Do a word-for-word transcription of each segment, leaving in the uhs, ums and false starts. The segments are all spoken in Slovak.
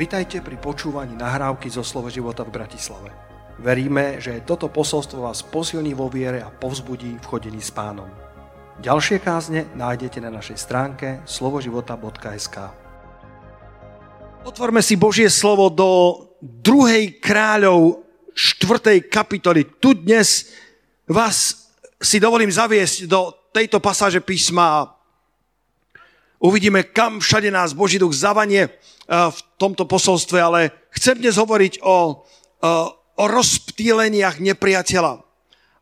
Vitajte pri počúvaní nahrávky zo Slovo života v Bratislave. Veríme, že toto posolstvo vás posilní vo viere a povzbudí v chodení s Pánom. Ďalšie kázne nájdete na našej stránke slovoživota bodka es ká. Otvorme si Božie slovo do druhej Kráľov štvrtej kapitoly. Tu dnes vás si dovolím zaviesť do tejto pasáže písma. Uvidíme, kam všade nás Boží duch zavanie v tomto posolstve, ale chcem dnes hovoriť o, o rozptýleniach nepriateľa.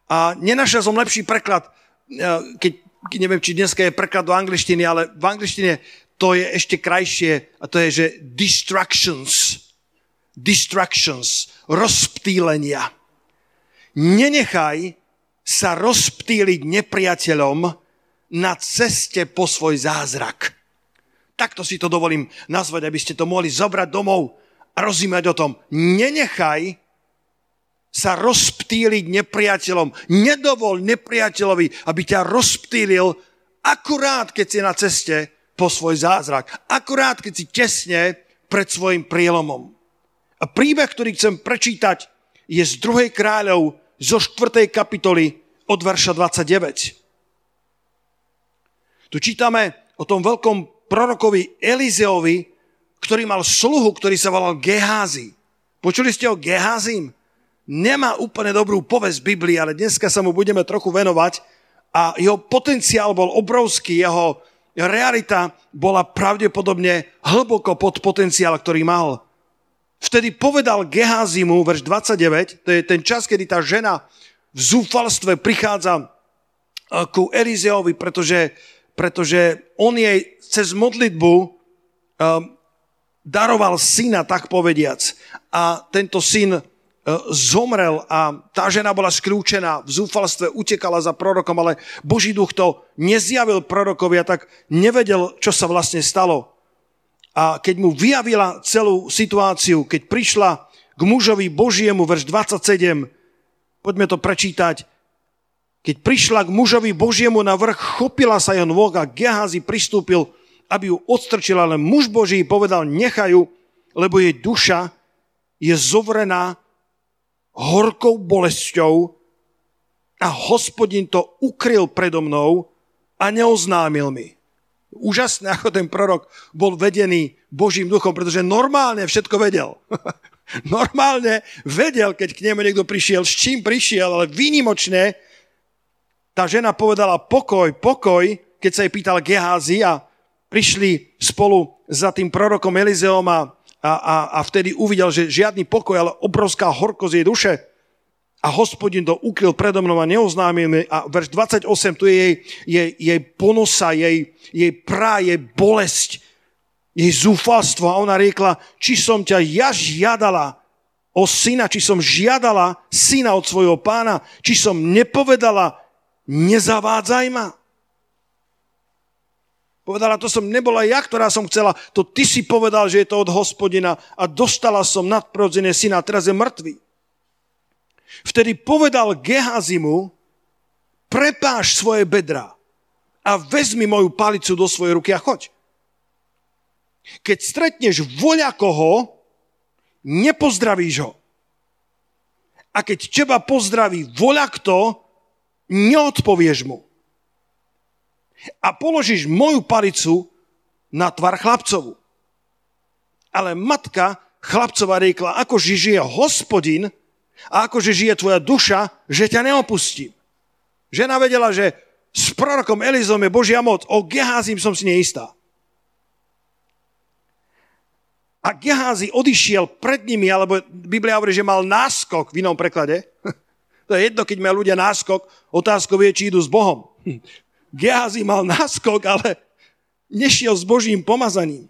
A nenašiel som lepší preklad, keď neviem, či dneska je preklad do angličtiny, ale v angličtine to je ešte krajšie a to je, že distractions, distractions, rozptýlenia. Nenechaj sa rozptýliť nepriateľom na ceste po svoj zázrak. Takto si to dovolím nazvať, aby ste to mohli zobrať domov a rozímať o tom. Nenechaj sa rozptýliť nepriateľom. Nedovol nepriateľovi, aby ťa rozptýlil akurát, keď si na ceste po svoj zázrak. Akurát, keď si tesne pred svojim prielomom. A príbeh, ktorý chcem prečítať, je z druhej Kráľov zo štvrtej kapitoly od verša dvadsaťdeväť. Tu čítame o tom veľkom prorokovi Elizeovi, ktorý mal sluhu, ktorý sa volal Geházi. Počuli ste o Geházim? Nemá úplne dobrú povesť Biblii, ale dneska sa mu budeme trochu venovať a jeho potenciál bol obrovský, jeho realita bola pravdepodobne hlboko pod potenciál, ktorý mal. Vtedy povedal Geházimu, verš dvadsaťdeväť, to je ten čas, kedy tá žena v zúfalstve prichádza ku Elizeovi, pretože pretože on jej cez modlitbu um, daroval syna, tak povediac. A tento syn uh, zomrel a tá žena bola skľúčená, v zúfalstve utekala za prorokom, ale Boží duch to nezjavil prorokovi a tak nevedel, čo sa vlastne stalo. A keď mu vyjavila celú situáciu, keď prišla k mužovi Božiemu, verš dvadsaťsedem, poďme to prečítať. Keď prišla k mužovi Božiemu na vrch, chopila sa jeho nôh a Geházi pristúpil, aby ju odstrčila, ale muž Boží povedal, nechaj ju, lebo jej duša je zovrená horkou bolesťou a Hospodin to ukryl predo mnou a neoznámil mi. Úžasné, ako ten prorok bol vedený Božím duchom, pretože normálne všetko vedel. Normálne vedel, keď k nemu niekto prišiel, s čím prišiel, ale výnimočne tá žena povedala pokoj, pokoj, keď sa jej pýtal Geházi a prišli spolu za tým prorokom Elizeom a, a, a vtedy uvidel, že žiadny pokoj, ale obrovská horkosť jej duše. A Hospodin to ukryl predo mnou a neoznámil mi. A verš dvadsaťosem, tu je jej, jej, jej ponosa, jej, jej prá, jej bolesť, jej zúfalstvo. A ona riekla, či som ťa ja žiadala o syna, či som žiadala syna od svojho pána, či som nepovedala, nezavádzaj ma. Povedala, to som nebola ja, ktorá som chcela. To ty si povedal, že je to od Hospodina a dostala som nadprirodzené syna, teraz je mŕtvy. Vtedy povedal Geházimu, prepáš svoje bedra a vezmi moju palicu do svojej ruky a choď. Keď stretneš voľakoho, nepozdravíš ho. A keď teba pozdraví voľakto, neodpovieš mu. A položíš moju palicu na tvár chlapcovu. Ale matka chlapcova riekla, akože žije Hospodin a akože žije tvoja duša, že ťa neopustím. Žena vedela, že s prorokom Elizom je Božia moc, o Geházim som si neistá. A Geházi odišiel pred nimi, alebo Biblia hovorí, že mal náskok v inom preklade. To je jedno, keď má ľudia náskok, otázkou je, či idú s Bohom. Geházi mal náskok, ale nešiel s Božím pomazaním.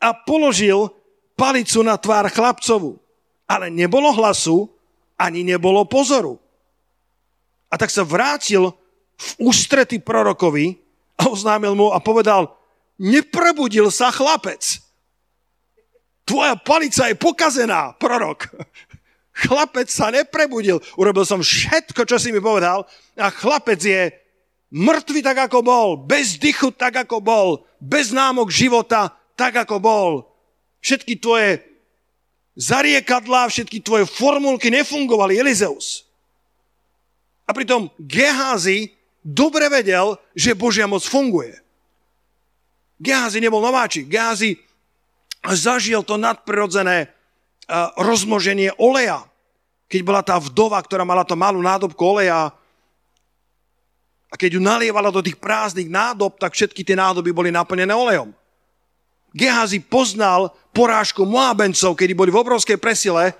A položil palicu na tvár chlapcovu. Ale nebolo hlasu, ani nebolo pozoru. A tak sa vrátil v ústrety prorokovi a oznámil mu a povedal, neprebudil sa chlapec. Tvoja palica je pokazená, prorok. Chlapec sa neprebudil. Urobil som všetko, čo si mi povedal a chlapec je mŕtvy tak, ako bol, bez dychu tak, ako bol, bez známok života tak, ako bol. Všetky tvoje zariekadlá, všetky tvoje formulky nefungovali, Elizeus. A pritom Gehazi dobre vedel, že Božia moc funguje. Gehazi nebol nováčik. Gehazi zažil to nadprirodzené rozmnoženie oleja. Keď bola tá vdova, ktorá mala to malú nádobku oleja a keď ju nalievala do tých prázdnych nádob, tak všetky tie nádoby boli naplnené olejom. Gehazi poznal porážku Moábencov, kedy boli v obrovskej presile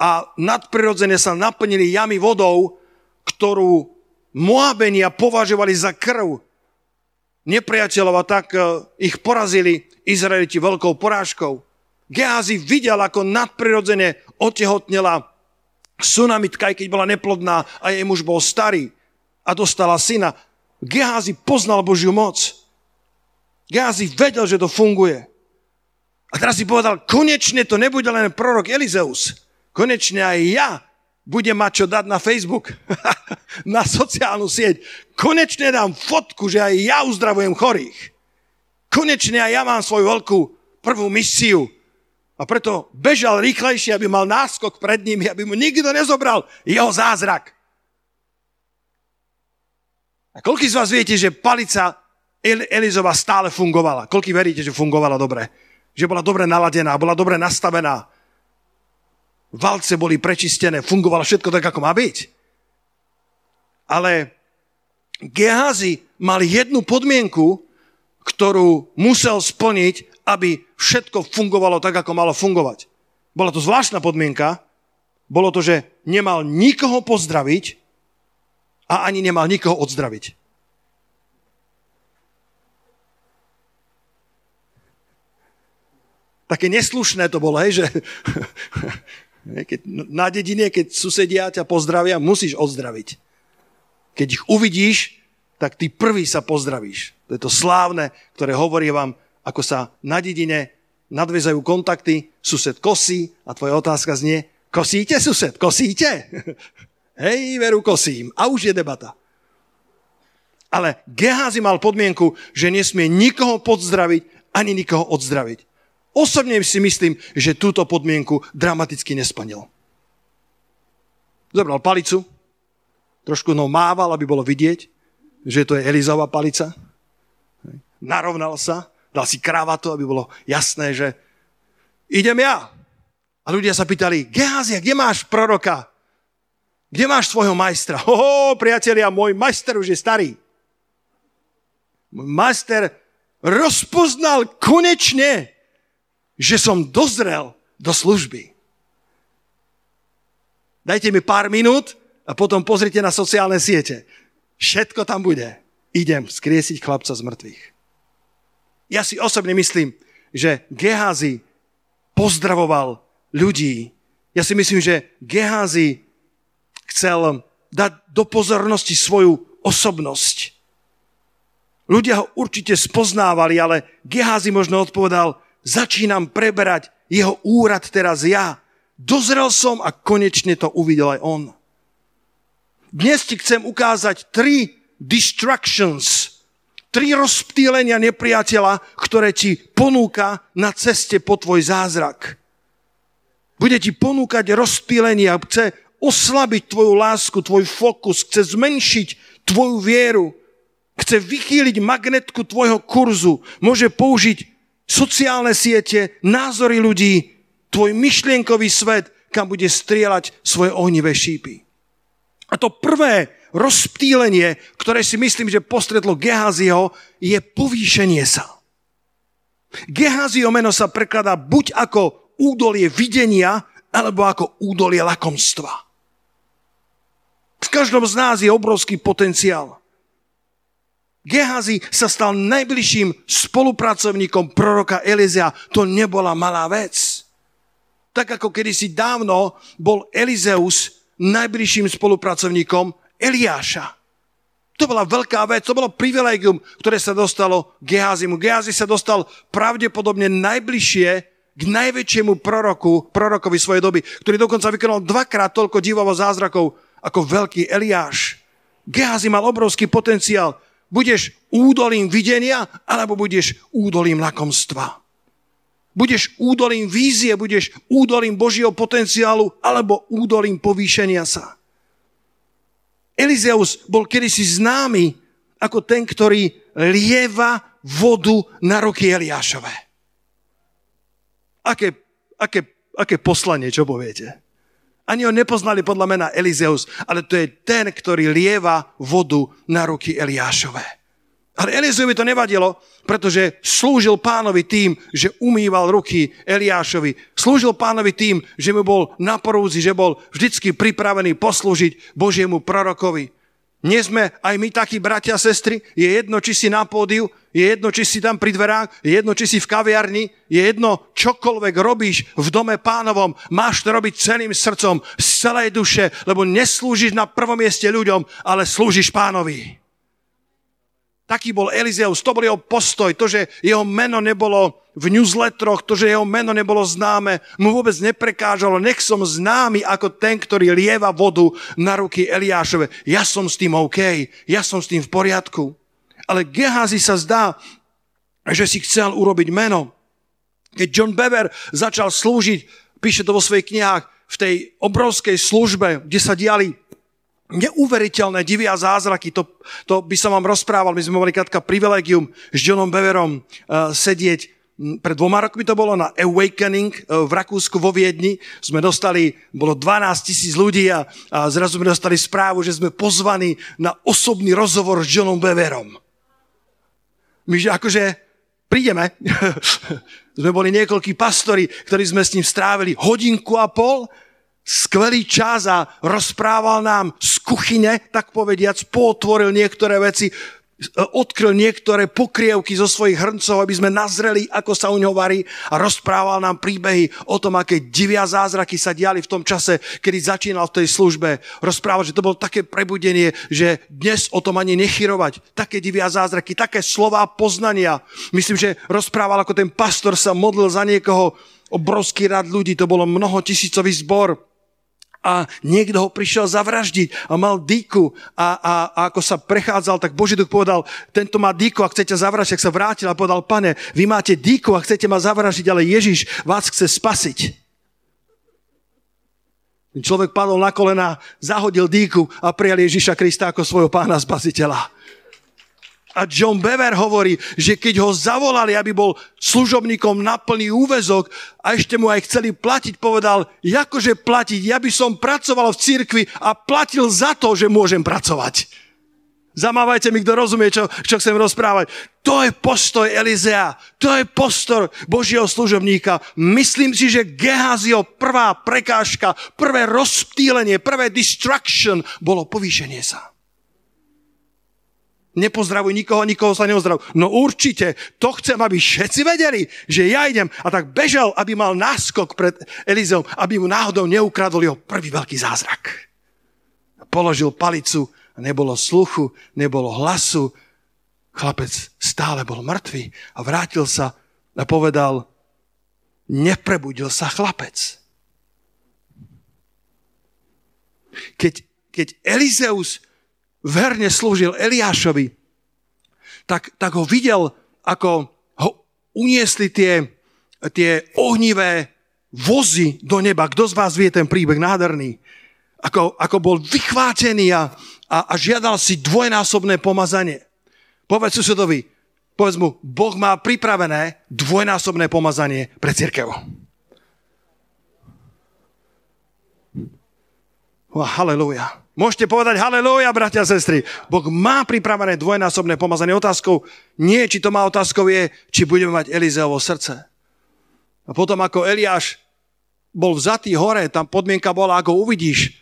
a nadprirodzene sa naplnili jamy vodou, ktorú Moábenia považovali za krv nepriateľov a tak ich porazili Izraeliti veľkou porážkou. Gehazi videl, ako nadprirodzene otehotnela Sunamitka, aj keď bola neplodná a jej muž bol starý a dostala syna. Gehazi poznal Božiu moc. Gehazi vedel, že to funguje. A teraz si povedal, konečne to nebude len prorok Elizeus. Konečne aj ja budem mať čo dať na Facebook, na sociálnu sieť. Konečne dám fotku, že aj ja uzdravujem chorých. Konečne aj ja mám svoju veľkú prvú misiu. A preto bežal rýchlejšie, aby mal náskok pred nimi, aby mu nikto nezobral jeho zázrak. A koľký z vás viete, že palica El- Elizova stále fungovala? Koľký veríte, že fungovala dobre? Že bola dobre naladená, bola dobre nastavená. Valce boli prečistené, fungovalo všetko tak, ako má byť. Ale Gehazi mal jednu podmienku, ktorú musel splniť, aby všetko fungovalo tak, ako malo fungovať. Bola to zvláštna podmienka. Bolo to, že nemal nikoho pozdraviť a ani nemal nikoho odzdraviť. Také neslušné to bolo, hej, že na dedine, keď susedia ťa pozdravia, musíš odzdraviť. Keď ich uvidíš, tak ty prvý sa pozdravíš. To je to slávne, ktoré hovorí vám, ako sa na dedine nadväzajú kontakty, sused kosí a tvoja otázka znie, kosíte, sused, kosíte? Hej, veru, kosím. A už je debata. Ale Gehazi mal podmienku, že nesmie nikoho pozdraviť, ani nikoho odzdraviť. Osobne si myslím, že túto podmienku dramaticky nesplnil. Zobral palicu, trošku mnou mával, aby bolo vidieť, že to je Elizova palica. Narovnal sa, dal si kravatu, aby bolo jasné, že idem ja. A ľudia sa pýtali, Gehazi, kde máš proroka? Kde máš svojho majstra? Hoho, priatelia, môj majster už je starý. Môj majster rozpoznal konečne, že som dozrel do služby. Dajte mi pár minút a potom pozrite na sociálne siete. Všetko tam bude. Idem skriesiť chlapca z mŕtvych. Ja si osobne myslím, že Gehazi pozdravoval ľudí. Ja si myslím, že Gehazi chcel dať do pozornosti svoju osobnosť. Ľudia ho určite spoznávali, ale Gehazi možno odpovedal, začínam preberať jeho úrad teraz ja. Dozrel som a konečne to uvidel aj on. Dnes ti chcem ukázať tri distractions, tri rozptýlenia nepriateľa, ktoré ti ponúka na ceste po tvoj zázrak. Bude ti ponúkať rozptýlenia, chce oslabiť tvoju lásku, tvoj fokus, chce zmenšiť tvoju vieru, chce vychýliť magnetku tvojho kurzu, môže použiť sociálne siete, názory ľudí, tvoj myšlienkový svet, kam bude strieľať svoje ohnivé šípy. A to prvé rozptýlenie, ktoré si myslím, že postretlo Gehaziho, je povýšenie sa. Gehaziho meno sa prekladá buď ako údolie videnia, alebo ako údolie lakomstva. V každom z nás je obrovský potenciál. Gehazi sa stal najbližším spolupracovníkom proroka Elizea. To nebola malá vec. Tak ako kedysi dávno bol Elizeus najbližším spolupracovníkom Eliáša. To bola veľká vec, to bolo privilégium, ktoré sa dostalo Gehazimu. Gehazi sa dostal pravdepodobne najbližšie k najväčšiemu proroku, prorokovi svojej doby, ktorý dokonca vykonal dvakrát toľko divov a zázrakov ako veľký Eliáš. Gehazi mal obrovský potenciál. Budeš údolím videnia, alebo budeš údolím lakomstva. Budeš údolím vízie, budeš údolím Božieho potenciálu alebo údolím povýšenia sa. Elizeus bol kedysi známy ako ten, ktorý lieva vodu na ruky Eliášove. Aké, aké, aké poslanie, čo poviete? Ani ho nepoznali podľa mena Elizeus, ale to je ten, ktorý lieva vodu na ruky Eliášove. Ale Elizeovi to nevadilo, pretože slúžil pánovi tým, že umýval ruky Eliášovi. Slúžil pánovi tým, že mu bol na porúdzi, že bol vždycky pripravený poslúžiť Božiemu prorokovi. Nie sme aj my takí bratia a sestry? Je jedno, či si na pódiu, je jedno, či si tam pri dverách, je jedno, či si v kaviarni, je jedno, čokoľvek robíš v dome pánovom, máš to robiť celým srdcom, z celej duše, lebo neslúžiš na prvom mieste ľuďom, ale slúžiš pánovi. Taký bol Elizeus, to bol jeho postoj, to, že jeho meno nebolo v newsletteroch, to, že jeho meno nebolo známe, mu vôbec neprekážalo. Nech som známy ako ten, ktorý lieva vodu na ruky Eliášove. Ja som s tým OK, ja som s tým v poriadku. Ale Gehazi sa zdá, že si chcel urobiť meno. Keď John Bever začal slúžiť, píše to vo svojich knihách, v tej obrovskej službe, kde sa diali neuveriteľné divy a zázraky, to, to by som vám rozprával. My sme mali krátka privilegium s Johnom Beverom uh, sedieť. Pred dvoma rokmi to bolo na Awakening uh, v Rakúsku vo Viedni. Sme dostali, bolo dvanásť tisíc ľudí a, a zrazu sme dostali správu, že sme pozvaní na osobný rozhovor s Johnom Beverom. My že akože prídeme. Sme boli niekoľkí pastori, ktorí sme s ním strávili hodinku a pol. Skvelý čas a rozprával nám z kuchyne, tak povediac, potvoril niektoré veci, odkryl niektoré pokrievky zo svojich hrncov, aby sme nazreli, ako sa u ňo varí, a rozprával nám príbehy o tom, aké divia zázraky sa diali v tom čase, kedy začínal v tej službe. Rozprával, že to bolo také prebudenie, že dnes o tom ani nechyrovať. Také divia zázraky, také slová poznania. Myslím, že rozprával, ako ten pastor sa modlil za niekoho, obrovský rád ľudí, to bolo mnohotisícový zbor. A niekto ho prišiel zavraždiť a mal dýku a, a, a ako sa prechádzal, tak Boží duch povedal, tento má dýku a chcete zavraždiť, tak sa vrátil a povedal, pane, vy máte dýku a chcete ma zavraždiť, ale Ježiš vás chce spasiť. Človek padol na kolená, zahodil dýku a prijal Ježiša Krista ako svojho pána spasiteľa. A John Bever hovorí, že keď ho zavolali, aby bol služobníkom na plný úväzok a ešte mu aj chceli platiť, povedal, akože platiť, ja by som pracoval v cirkvi a platil za to, že môžem pracovať. Zamávajte mi, kto rozumie, čo, čo chcem rozprávať. To je postoj Elizea, to je postoj Božieho služobníka. Myslím si, že Gehaziho prvá prekážka, prvé rozptýlenie, prvé distraction bolo povýšenie sa. Nepozdravuj nikoho, nikoho sa neozdravuj. No určite, to chcem, aby všetci vedeli, že ja idem. A tak bežal, aby mal náskok pred Elizeom, aby mu náhodou neukradol jeho prvý veľký zázrak. Položil palicu a nebolo sluchu, nebolo hlasu. Chlapec stále bol mŕtvý a vrátil sa a povedal, neprebudil sa chlapec. Keď, keď Elizeus verne slúžil Eliášovi, tak, tak ho videl, ako ho uniesli tie, tie ohnivé vozy do neba. Kto z vás vie ten príbeh nádherný? Ako, ako bol vychvátený a, a, a žiadal si dvojnásobné pomazanie. Povedz susedovi, povedz mu, Boh má pripravené dvojnásobné pomazanie pre cirkev. Oh, halelúja. Môžete povedať halelúja, bratia a sestry. Boh má pripravené dvojnásobné pomazanie. Otázkou nie, či to má, otázkou je, či budeme mať Elizeovo srdce. A potom, ako Eliáš bol vzatý hore, tam podmienka bola, ako uvidíš,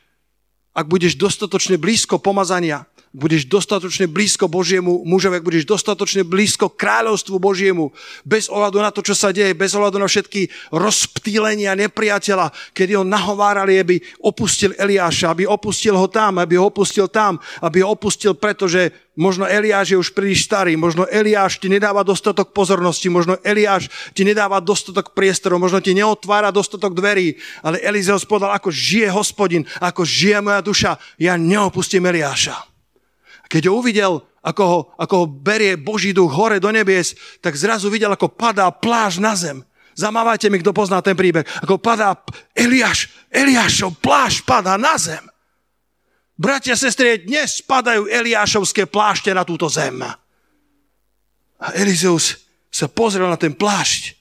ak budeš dostatočne blízko pomazania, budeš dostatočne blízko Božiemu mužovi, ak budeš dostatočne blízko kráľovstvu Božiemu, bez ohľadu na to, čo sa deje, bez ohľadu na všetky rozptýlenia nepriateľa, kedy ho nahovárali, aby opustil Eliáša, aby opustil ho tam, aby ho opustil tam, aby ho opustil, pretože možno Eliáš je už príliš starý, možno Eliáš ti nedáva dostatok pozornosti, možno Eliáš ti nedáva dostatok priestorov, možno ti neotvára dostatok dverí, ale Elizeus povedal, ako žije Hospodin, ako žije moja duša, ja neopustím Eliáša. Keď ho uvidel, ako ho, ako ho berie Boží duch hore do nebies, tak zrazu videl, ako padá pláž na zem. Zamávajte mi, kto pozná ten príbeh. Ako padá Eliáš, Eliášov plášť padá na zem. Bratia, sestry, dnes padajú Eliášovské plášte na túto zem. A Elizeus sa pozrel na ten plášť.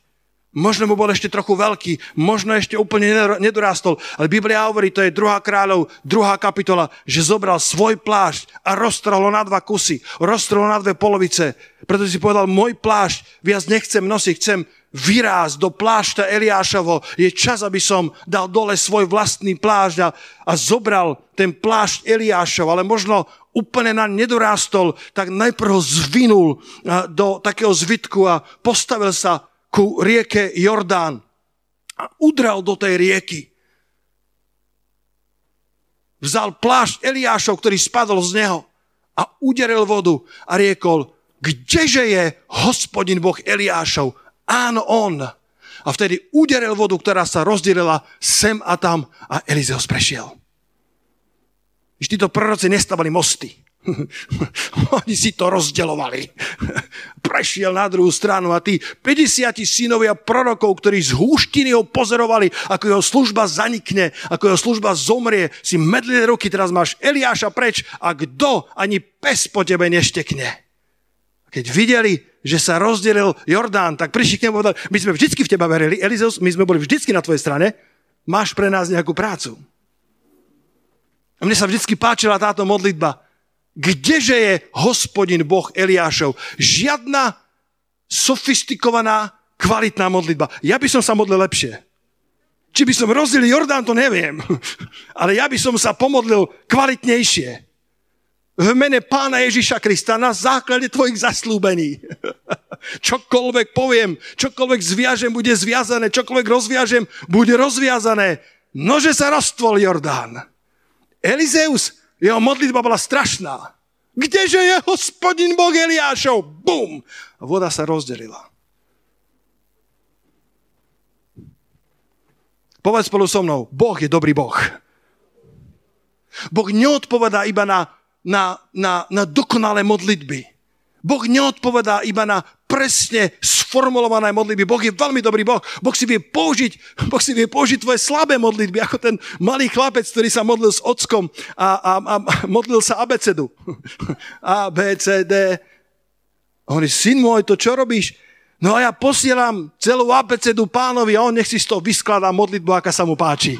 Možno mu bol ešte trochu veľký, možno ešte úplne nedorástol, ale Biblia hovorí, to je druhá kráľov, druhá kapitola, že zobral svoj plášť a roztrhol ho na dva kusy, roztrhol ho na dve polovice, pretože si povedal, môj plášť viac nechcem nosiť, chcem vyrásť do plášťa Eliášovo, je čas, aby som dal dole svoj vlastný plášť a, a zobral ten plášť Eliášov, ale možno úplne na nedorástol, tak najprv ho zvinul do takého zvitku a postavil sa ku rieke Jordán a udral do tej rieky. Vzal plášť Eliášov, ktorý spadol z neho a uderil vodu a riekol, kdeže je Hospodin Boh Eliášov? Áno, on. A vtedy uderil vodu, ktorá sa rozdielila sem a tam a Elizeus prešiel. Títo proroci nestavali mosty. Oni si to rozdeľovali. Prešiel na druhú stranu a tí päťdesiati synovia prorokov, ktorí z húštiny ho pozorovali, ako jeho služba zanikne, ako jeho služba zomrie, si medlili ruky, teraz máš Eliáša preč a kto ani pes po tebe neštekne. Keď videli, že sa rozdelil Jordán, tak prišli k nemu a povedali, my sme vždycky v teba verili, Elizeus, my sme boli vždycky na tvojej strane, máš pre nás nejakú prácu. A mne sa vždycky páčila táto modlitba, kdeže je Hospodin Boh Eliášov? Žiadna sofistikovaná, kvalitná modlitba. Ja by som sa modlil lepšie. Či by som rozdelil Jordán, to neviem. Ale ja by som sa pomodlil kvalitnejšie. V mene Pána Ježiša Krista na základe tvojich zaslúbení. Čokoľvek poviem, čokoľvek zviažem, bude zviazané, čokoľvek rozviažem, bude rozviazané. Nože sa roztvol Jordán. Elizeus, jeho modlitba bola strašná. Kdeže je Hospodin Boh Eliášov? Bum! A voda sa rozdelila. Povedz spolu so mnou, Boh je dobrý Boh. Boh neodpovedá iba na, na, na, na dokonalé modlitby. Boh neodpovedá iba na presne sformulované modlitby. Boh je veľmi dobrý Boh. Boh si vie použiť, Boh si vie použiť tvoje slabé modlitby, ako ten malý chlapec, ktorý sa modlil s ockom a, a, a modlil sa abecedu. A, B, C, D. Hovorí, syn môj, to čo robíš? No a ja posielam celú abecedu pánovi a on nech si z toho vyskladá modlitbu, aká sa mu páči.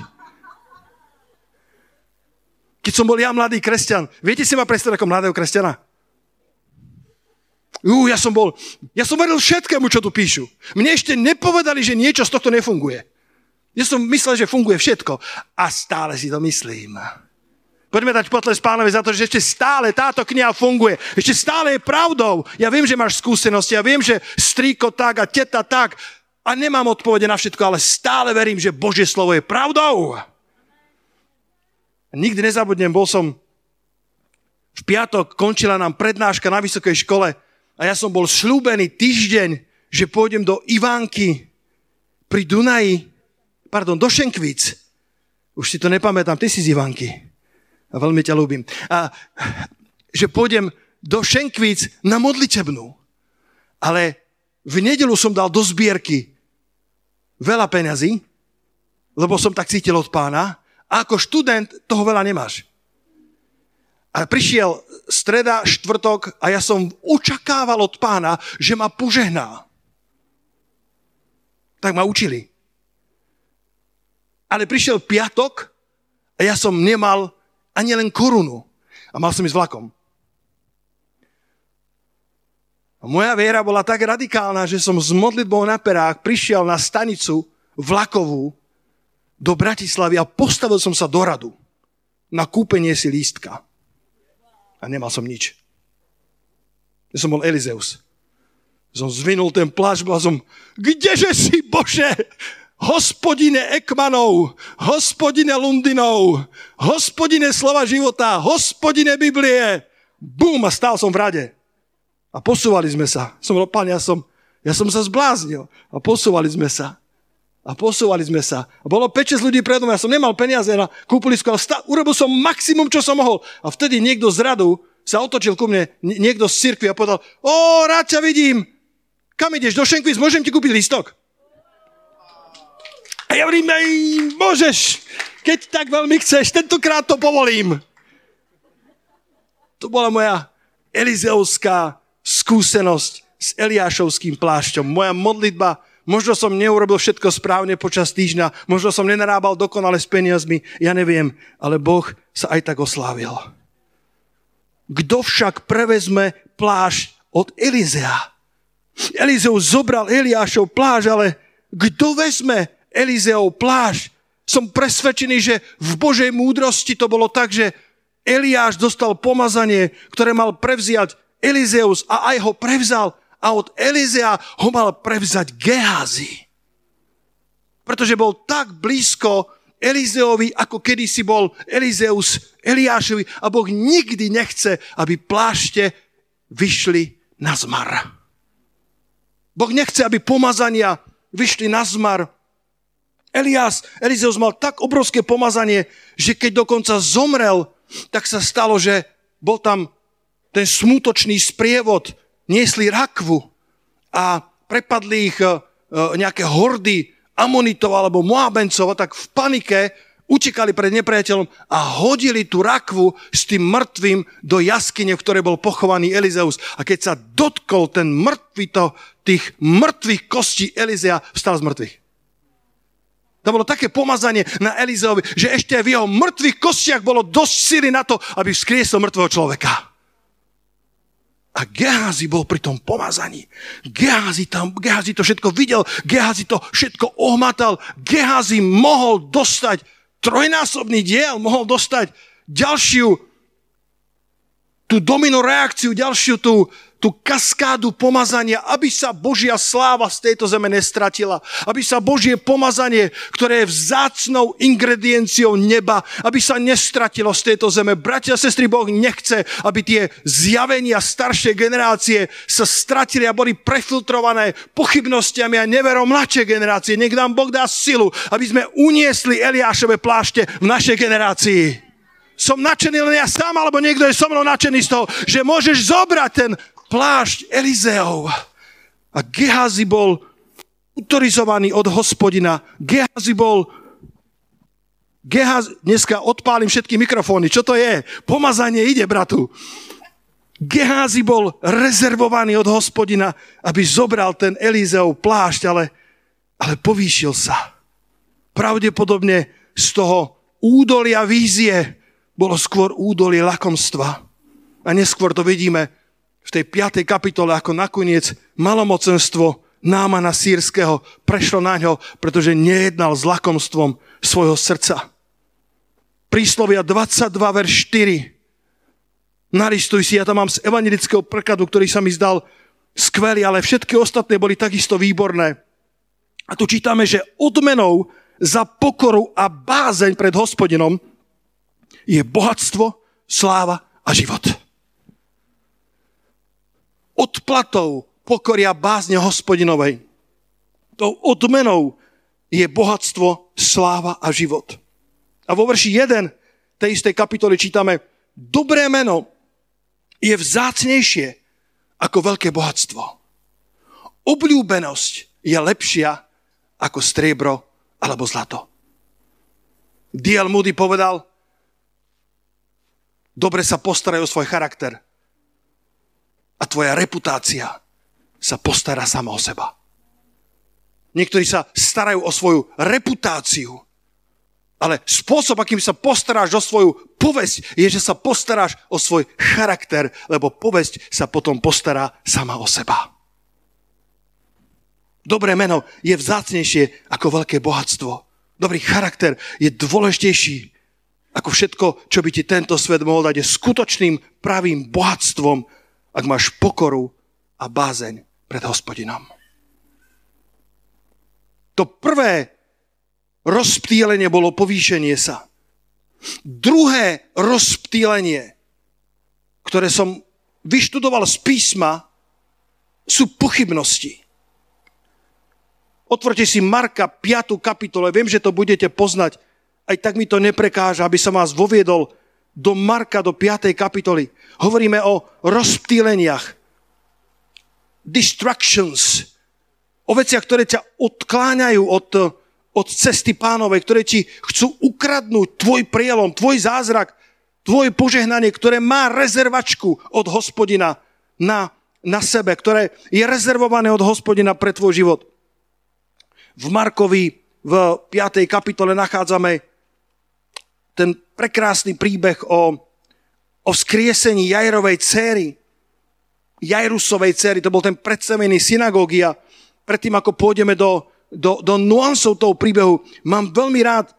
Keď som bol ja mladý kresťan, viete si ma predstaviť ako mladého kresťana? Jú, ja som bol, ja som veril všetkému, čo tu píšu. Mne ešte nepovedali, že niečo z tohto nefunguje. Ja som myslel, že funguje všetko. A stále si to myslím. Poďme dať potles pánovi za to, že ešte stále táto kniha funguje. Ešte stále je pravdou. Ja viem, že máš skúsenosti. Ja viem, že strýko tak a teta tak. A nemám odpovede na všetko, ale stále verím, že Božie slovo je pravdou. A nikdy nezabudnem, bol som v piatok, končila nám prednáška na vysokej škole. A ja som bol sľúbený týždeň, že pôjdem do Ivánky pri Dunaji, pardon, do Šenkvíc. Už si to nepamätám, ty si z Ivánky. A veľmi ťa ľúbim. A že pôjdem do Šenkvíc na modlitebnú. Ale v nedeľu som dal do zbierky veľa peňazí, lebo som tak cítil od pána. A ako študent toho veľa nemáš. A prišiel streda, štvrtok a ja som očakával od pána, že ma požehná. Tak ma učili. Ale prišiel piatok a ja som nemal ani len korunu. A mal som ísť vlakom. A moja viera bola tak radikálna, že som s modlitbou na perách prišiel na stanicu vlakovú do Bratislavy a postavil som sa do radu na kúpenie si lístka. A nemal som nič. Ja som bol Elizeus. Som zvinul ten plášť a som, kdeže si Bože, Hospodine Ekmanov, Hospodine Lundinov, Hospodine Slova života, Hospodine Biblie. Bum, a stál som v rade. A posúvali sme sa. Som bol, pán, ja som, ja som sa zbláznil. A posúvali sme sa. A posúvali sme sa. A bolo päť šesť ľudí predo mňa. Ja som nemal peniaze na kúpulisko, ale stá, urobil som maximum, čo som mohol. A vtedy niekto z radu sa otočil ku mne, niekto z cirkvi a povedal, ó, rád ťa vidím. Kam ideš? Do Šenkvíc, môžem ti kúpiť lístok? A ja hovorím, aj môžeš, keď tak veľmi chceš, tentokrát to povolím. To bola moja elizeovská skúsenosť s eliášovským plášťom. Moja modlitba, možno som neurobil všetko správne počas týždňa, možno som nenarábal dokonale s peniazmi, ja neviem, ale Boh sa aj tak oslávil. Kto však prevezme plášť od Elizea? Elizeus zobral Eliášov plášť, ale kto vezme Elizeov plášť? Som presvedčený, že v Božej múdrosti to bolo tak, že Eliáš dostal pomazanie, ktoré mal prevziať Elizeus a aj ho prevzal a od Elizea ho mal prevzať Gehazi. Pretože bol tak blízko Elizeovi, ako kedysi bol Elizeus Eliášovi a Boh nikdy nechce, aby plášte vyšli na zmar. Boh nechce, aby pomazania vyšli na zmar. Eliáš, Elizeus mal tak obrovské pomazanie, že keď dokonca zomrel, tak sa stalo, že bol tam ten smutočný sprievod, niesli rakvu a prepadli ich nejaké hordy Amonitov alebo Moabencov a tak v panike utekali pred nepriateľom a hodili tú rakvu s tým mŕtvým do jaskyne, v ktorej bol pochovaný Elizeus. A keď sa dotkol ten mŕtvy to, tých mŕtvych kostí Elizea, vstal z mŕtvych. To bolo také pomazanie na Elizeovi, že ešte v jeho mŕtvych kostiach bolo dosť síly na to, aby vzkriesol mŕtvého človeka. A Gehazi bol pri tom pomazaní. Gehazi tam, Gehazi to všetko videl, Gehazi to všetko ohmatal. Gehazi mohol dostať trojnásobný diel, mohol dostať ďalšiu tú domino reakciu, ďalšiu tú, tú kaskádu pomazania, aby sa Božia sláva z tejto zeme nestratila. Aby sa Božie pomazanie, ktoré je vzácnou ingredienciou neba, aby sa nestratilo z tejto zeme. Bratia a sestry, Boh nechce, aby tie zjavenia staršej generácie sa stratili a boli prefiltrované pochybnostiami a neverou mladšej generácie. Nech nám Boh dá silu, aby sme uniesli Eliášove plášte v našej generácii. Som nadšený len ja sám, alebo niekto je so mnou nadšený z toho, že môžeš zobrať ten plášť Elizeov. A Gehazi bol autorizovaný od Hospodina. Gehazi bol... Gehazi... Dneska odpálim všetky mikrofóny. Čo to je? Pomazanie ide, bratu. Gehazi bol rezervovaný od Hospodina, aby zobral ten Elizeov plášť, ale, ale povýšil sa. Pravdepodobne z toho údolia vízie bolo skôr údolie lakomstva. A neskôr to vidíme v tej piatej kapitole, ako nakoniec malomocenstvo Námana Sýrskeho prešlo na ňo, pretože nejednal s lakomstvom svojho srdca. Príslovia dvadsaťdva, verš štyri. Nalistuj si, ja tam mám z evangelického prekladu, ktorý sa mi zdal skvelý, ale všetky ostatné boli takisto výborné. A tu čítame, že odmenou za pokoru a bázeň pred Hospodinom je bohatstvo, sláva a život. Odplatou pokoria bázne Hospodinovej. Tou odmenou je bohatstvo, sláva a život. A vo verši jeden tej istej kapitoly čítame: dobré meno je vzácnejšie ako veľké bohatstvo. Obľúbenosť je lepšia ako striebro alebo zlato. D L Moody povedal: dobre sa postaraj o svoj charakter a tvoja reputácia sa postará sama o seba. Niektorí sa starajú o svoju reputáciu, ale spôsob, akým sa postaráš o svoju povesť, je, že sa postaráš o svoj charakter, lebo povesť sa potom postará sama o seba. Dobré meno je vzácnejšie ako veľké bohatstvo. Dobrý charakter je dôležitejší ako všetko, čo by ti tento svet mohol dať, je skutočným pravým bohatstvom, ak máš pokoru a bázeň pred Hospodinom. To prvé rozptýlenie bolo povýšenie sa. Druhé rozptýlenie, ktoré som vyštudoval z písma, sú pochybnosti. Otvorte si Marka piatu kapitole, viem, že to budete poznať, aj tak mi to neprekáža, aby som vás voviedol do Marka, do piatej kapitoly. Hovoríme o rozptýleniach. Distractions. O veciach, ktoré ťa odkláňajú od, od cesty Pánovej, ktoré ti chcú ukradnúť tvoj prielom, tvoj zázrak, tvoje požehnanie, ktoré má rezervačku od Hospodina na, na sebe, ktoré je rezervované od Hospodina pre tvoj život. V Markovi v piatej kapitole nachádzame ten prekrásny príbeh o, o vzkriesení Jairovej dcéry, Jairusovej dcéry, to bol ten predstavený synagógy. A predtým, ako pôjdeme do Do, do nuansov toho príbehu, mám veľmi rád,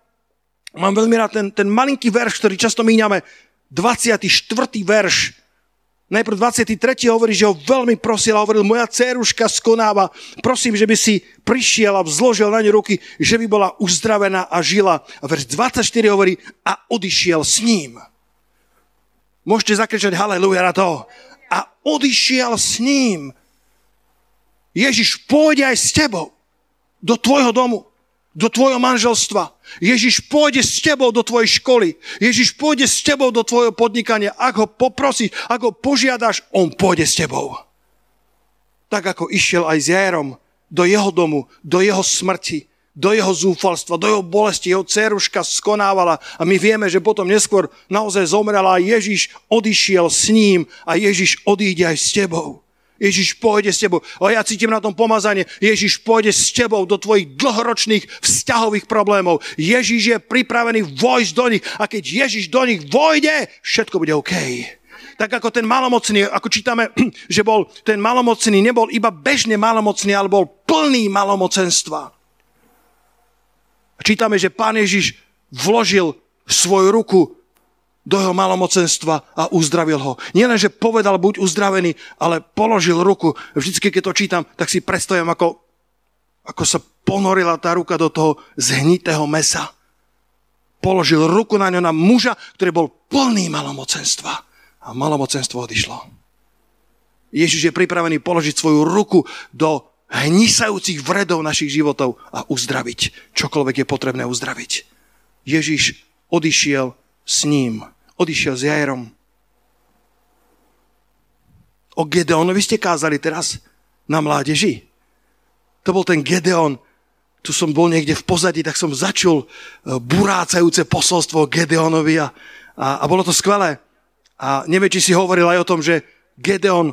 mám veľmi rád ten, ten malinký verš, ktorý často míňame, dvadsiaty štvrtý verš. Najprv dvadsiaty tretí hovorí, že ho veľmi prosil a hovoril, moja dcéruška skonáva, prosím, že by si prišiel a vzložil na ňu ruky, že by bola uzdravená a žila. A verš dvadsaťštyri hovorí, a odišiel s ním. Môžete zakričať haleluja na to. A odišiel s ním. Ježiš pôjde aj s tebou. Do tvojho domu, do tvojho manželstva. Ježiš pôjde s tebou do tvojej školy. Ježiš pôjde s tebou do tvojho podnikania. Ak ho poprosíš, ak ho požiadaš, on pôjde s tebou. Tak ako išiel aj s Jairom do jeho domu, do jeho smrti, do jeho zúfalstva, do jeho bolesti. Jeho dceruška skonávala a my vieme, že potom neskôr naozaj zomrela a Ježiš odišiel s ním a Ježiš odíde aj s tebou. Ježiš pôjde s tebou. A ja cítim na tom pomazanie. Ježiš pôjde s tebou do tvojich dlhoročných vzťahových problémov. Ježiš je pripravený vojsť do nich. A keď Ježiš do nich vojde, všetko bude OK. Tak ako ten malomocný, ako čítame, že bol ten malomocný, nebol iba bežne malomocný, ale bol plný malomocenstva. Čítame, že Pán Ježiš vložil svoju ruku do jeho malomocenstva a uzdravil ho. Nielen, že povedal, buď uzdravený, ale položil ruku. Vždycky, keď to čítam, tak si predstavím, ako, ako sa ponorila tá ruka do toho zhnitého mesa. Položil ruku na ňo, na muža, ktorý bol plný malomocenstva. A malomocenstvo odišlo. Ježiš je pripravený položiť svoju ruku do hnisajúcich vredov našich životov a uzdraviť. Čokoľvek je potrebné uzdraviť. Ježiš odišiel s ním. Odišiel s Jairom. O Gedeonovi ste kázali teraz na mládeži. To bol ten Gedeon. Tu som bol niekde v pozadí, tak som začul burácajúce posolstvo o Gedeonovi a, a, a bolo to skvelé. A neviem, či si hovoril aj o tom, že Gedeon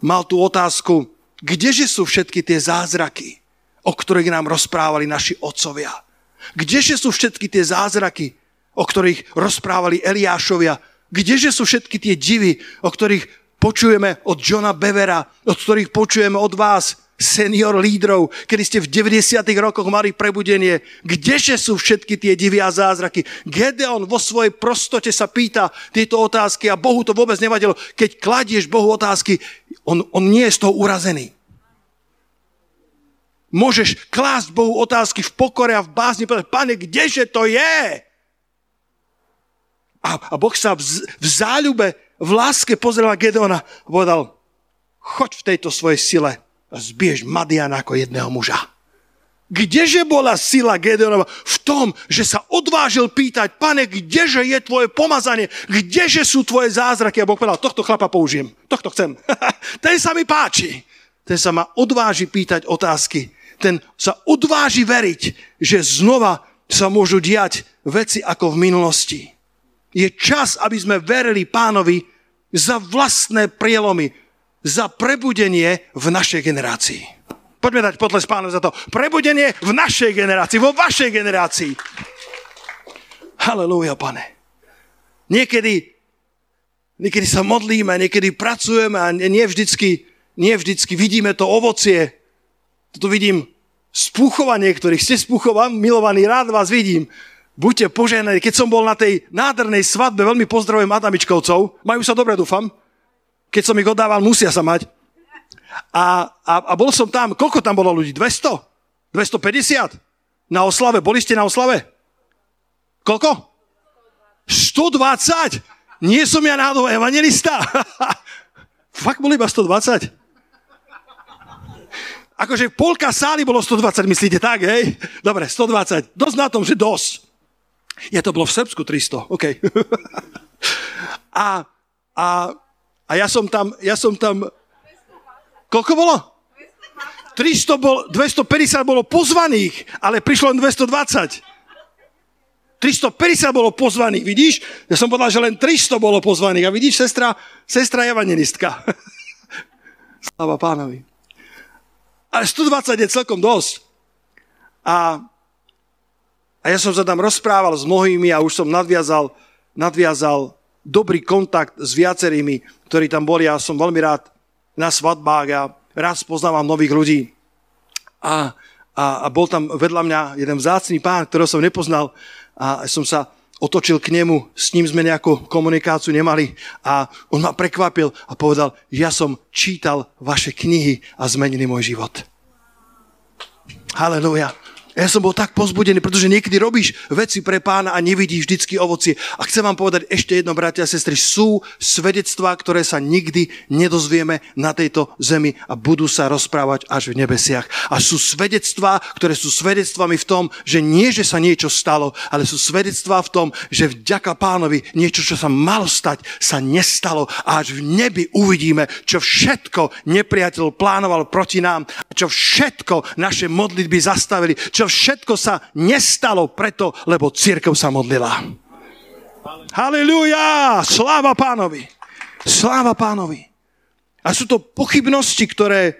mal tú otázku, kdeže sú všetky tie zázraky, o ktorých nám rozprávali naši otcovia? Kdeže sú všetky tie zázraky, o ktorých rozprávali Eliášovia? Kdeže sú všetky tie divy, o ktorých počujeme od Johna Bevera, od ktorých počujeme od vás, senior lídrov, kedy ste v deväťdesiatych rokoch mali prebudenie? Kdeže sú všetky tie divy a zázraky? Gedeon vo svojej prostote sa pýta tieto otázky a Bohu to vôbec nevadilo. Keď kladieš Bohu otázky, on, on nie je z toho urazený. Môžeš klásť Bohu otázky v pokore a v bázni, povedať, Pane, kdeže to je? A Boh sa v záľube, v láske pozrel na Gedeona a povedal, choď v tejto svojej sile a zbiješ Madiana ako jedného muža. Kdeže bola sila Gedeonova? V tom, že sa odvážil pýtať, Pane, kdeže je tvoje pomazanie? Kdeže sú tvoje zázraky? A Boh povedal, tohto chlapa použijem, tohto chcem. Ten sa mi páči. Ten sa ma odváži pýtať otázky. Ten sa odváži veriť, že znova sa môžu diať veci ako v minulosti. Je čas, aby sme verili Pánovi za vlastné prielomy, za prebudenie v našej generácii. Poďme dať potlesk Pánovi za to. Prebudenie v našej generácii, vo vašej generácii. Halelúja, Pane. Niekedy, niekedy sa modlíme, niekedy pracujeme a nie vždycky, nie vždycky vidíme to ovocie. Toto vidím spúchova niektorých. Ste spúchova, milovaní, rád vás vidím. Buďte požehnaní. Keď som bol na tej nádhernej svadbe, veľmi pozdravujem Adamičkovcov. Majú sa dobre, dúfam. Keď som ich oddával, musia sa mať. A, a, a bol som tam, koľko tam bolo ľudí? dvesto? dvestopäťdesiat? Na oslave? Boli ste na oslave? Koľko? stodvadsať? Nie som ja náhodou evangelista. Fakt boli iba stodvadsať? Akože polka sály bolo stodvadsať, myslíte tak, hej? Dobre, stodvadsať. Dosť na tom, že dosť. Ja to bolo v Srbsku tristo, okej. Okay. a, a, a ja som tam, ja som tam... Koľko bolo? tristo bol, dvestopäťdesiat bolo pozvaných, ale prišlo len dvestodvadsať. tristopäťdesiat bolo pozvaných, vidíš? Ja som povedal, že len tristo bolo pozvaných. A vidíš, sestra, sestra evangelistka. Sláva Pánovi. Ale stodvadsať je celkom dosť. A, a ja som sa tam rozprával s mnohými a už som nadviazal, nadviazal dobrý kontakt s viacerými, ktorí tam boli. Ja som veľmi rád na svadbách a rád spoznávam nových ľudí. A, a, a bol tam vedľa mňa jeden vzácny pán, ktorého som nepoznal a som sa otočil k nemu, s ním sme nejakú komunikáciu nemali a on ma prekvapil a povedal, ja som čítal vaše knihy a zmenili môj život. Halelúja. Ja som bol tak pozbudený, pretože niekedy robíš veci pre Pána a nevidíš vždycky ovocie. A chcem vám povedať ešte jedno, bratia a sestry, sú svedectvá, ktoré sa nikdy nedozvieme na tejto zemi a budú sa rozprávať až v nebesiach. A sú svedectvá, ktoré sú svedectvami v tom, že nie, že sa niečo stalo, ale sú svedectvá v tom, že vďaka Pánovi niečo, čo sa malo stať, sa nestalo. A až v nebi uvidíme, čo všetko nepriateľ plánoval proti nám, čo všetko naše modlitby zastavili, čo všetko sa nestalo preto, lebo cirkev sa modlila. Halelúja! Sláva Pánovi! Sláva Pánovi! A sú to pochybnosti, ktoré,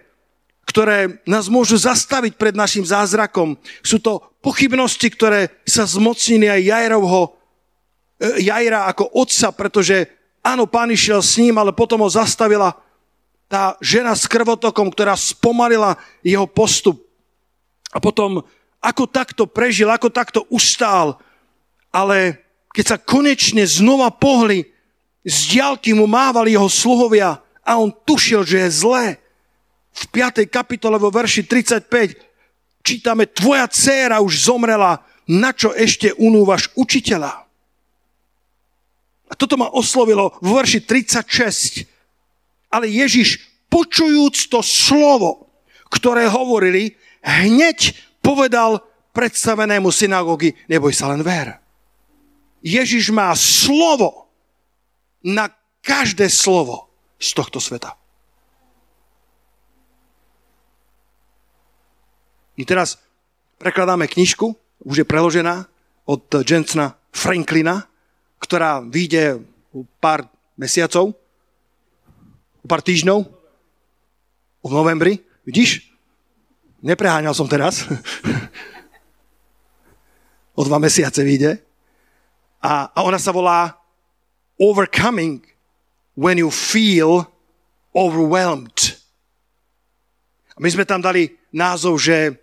ktoré nás môžu zastaviť pred našim zázrakom. Sú to pochybnosti, ktoré sa zmocnili aj Jairovho, Jaira ako otca, pretože áno, Pán išiel s ním, ale potom ho zastavila tá žena s krvotokom, ktorá spomalila jeho postup. A potom ako takto prežil, ako takto ustál, ale keď sa konečne znova pohli, z diaľky mu mávali jeho sluhovia a on tušil, že je zlé. V piatej kapitole vo verši tridsaťpäť čítame, tvoja dcéra už zomrela, na čo ešte unúvaš učiteľa? A toto ma oslovilo vo verši tridsaťšesť. Ale Ježiš, počujúc to slovo, ktoré hovorili, hneď povedal predstavenému synagógy, neboj sa, len ver. Ježiš má slovo na každé slovo z tohto sveta. I teraz prekladáme knižku, už je preložená od Jensena Franklina, ktorá vyjde o pár mesiacov, o pár týždňov, v novembri, vidíš? Nepreháňal som teraz. O dva mesiace vyjde. A, a ona sa volá Overcoming when you feel overwhelmed. A my sme tam dali názov, že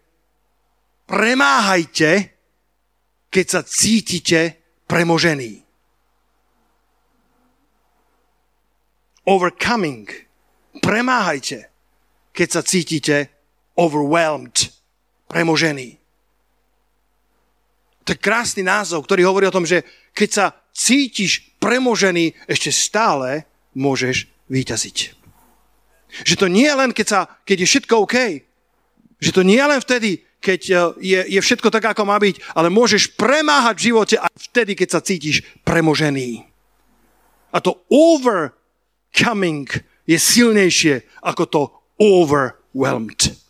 premáhajte, keď sa cítite premožený. Overcoming. Premáhajte, keď sa cítite overwhelmed, premožený. To je krásny názov, ktorý hovorí o tom, že keď sa cítiš premožený, ešte stále môžeš víťaziť. Že to nie je len, keď, sa, keď je všetko OK. Že to nie je len vtedy, keď je, je všetko tak, ako má byť, ale môžeš premáhať v živote aj vtedy, keď sa cítiš premožený. A to overcoming je silnejšie ako to overwhelmed.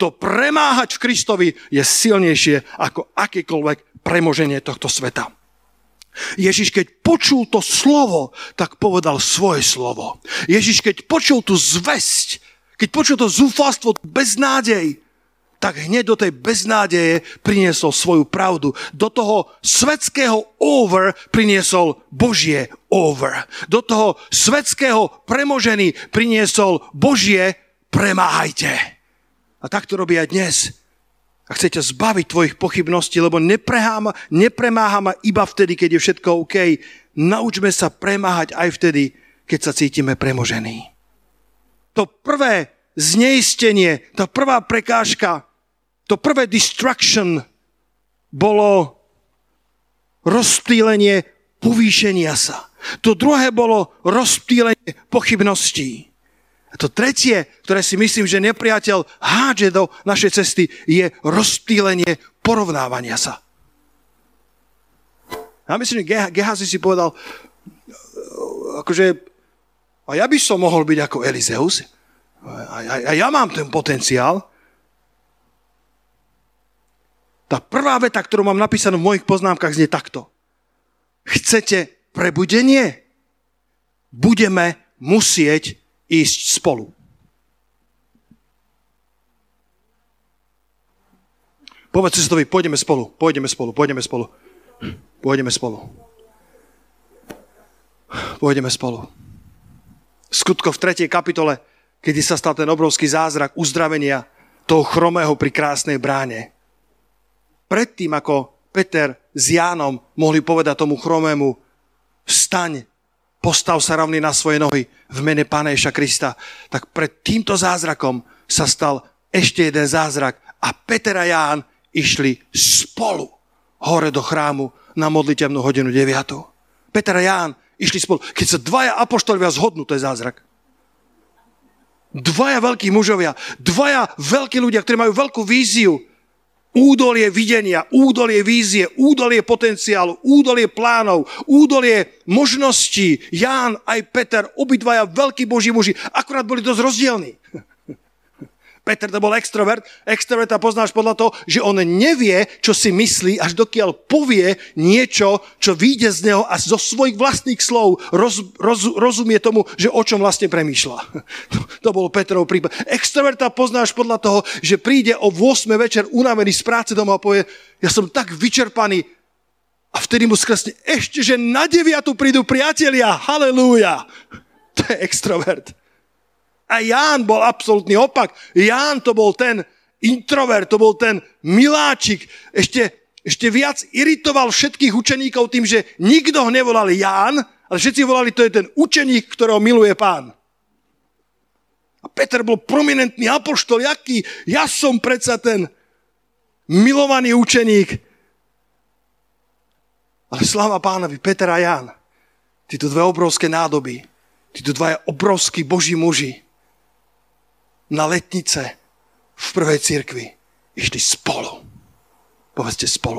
To premáhať v Kristovi je silnejšie ako akékoľvek premoženie tohto sveta. Ježiš, keď počul to slovo, tak povedal svoje slovo. Ježiš, keď počul tú zvesť, keď počul to zúfalstvo, beznádej, tak hneď do tej beznádeje priniesol svoju pravdu. Do toho svetského over priniesol Božie over. Do toho svetského premožený priniesol Božie premáhajte. A tak to robí aj dnes. A chcete zbaviť tvojich pochybností, lebo nepreháma, nepremáha ma iba vtedy, keď je všetko OK. Naučme sa premáhať aj vtedy, keď sa cítime premožení. To prvé zneistenie, tá prvá prekážka, to prvé distraction bolo rozptýlenie povýšenia sa. To druhé bolo rozptýlenie pochybností. A to tretie, ktoré si myslím, že nepriateľ hádže do našej cesty, je rozptýlenie porovnávania sa. Ja myslím, že Gehazi si povedal, akože, a ja by som mohol byť ako Elizeus, a, a, a ja mám ten potenciál, Tá prvá veta, ktorú mám napísanú v mojich poznámkach, znie takto. Chcete prebudenie? Budeme musieť ísť spolu. Povedz si to vy, pôjdeme spolu, pôjdeme spolu, pôjdeme spolu. Pôjdeme spolu. Pôjdeme spolu. Skutkov v tretej kapitole, kedy sa stal ten obrovský zázrak uzdravenia toho chromého pri krásnej bráne. Predtým, ako Peter s Jánom mohli povedať tomu chromému: vstaň, postav sa rovný na svoje nohy v mene Pána Ježiša Krista, tak pred týmto zázrakom sa stal ešte jeden zázrak a Peter a Ján išli spolu hore do chrámu na modlitebnú hodinu deviatu. Peter a Ján išli spolu. Keď sa dvaja apoštolovia zhodnú, to je zázrak. Dvaja veľkí mužovia, dvaja veľkí ľudia, ktorí majú veľkú víziu, údolie videnia, údolie vízie, údolie potenciálu, údolie plánov, údolie možností. Ján aj Peter, obidvaja veľkí boží muži, akurát boli dosť rozdielní. Peter to bol extrovert, extroverta poznáš podľa toho, že on nevie, čo si myslí, až dokiaľ povie niečo, čo vyjde z neho a zo svojich vlastných slov roz, roz, rozumie tomu, že o čom vlastne premýšľa. To, to bol Petrov prípad. Extroverta poznáš podľa toho, že príde o ôsmej večer unavený z práce doma a povie: ja som tak vyčerpaný. A vtedy mu skresne: ešte, že na deviatu prídu priatelia, halelúja. To je extrovert. A Ján bol absolútny opak. Ján to bol ten introvert, to bol ten miláčik. Ešte, ešte viac iritoval všetkých učeníkov tým, že nikto ho nevolal Ján, ale všetci volali: to je ten učeník, ktorého miluje Pán. A Peter bol prominentný apoštol, jaký? Ja som predsa ten milovaný učeník. Ale sláva Pánovi, Peter a Ján, títo dve obrovské nádoby, títo dvaja obrovskí boží muži, na letnice v prvej cirkvi išli spolu. Povedzte spolu.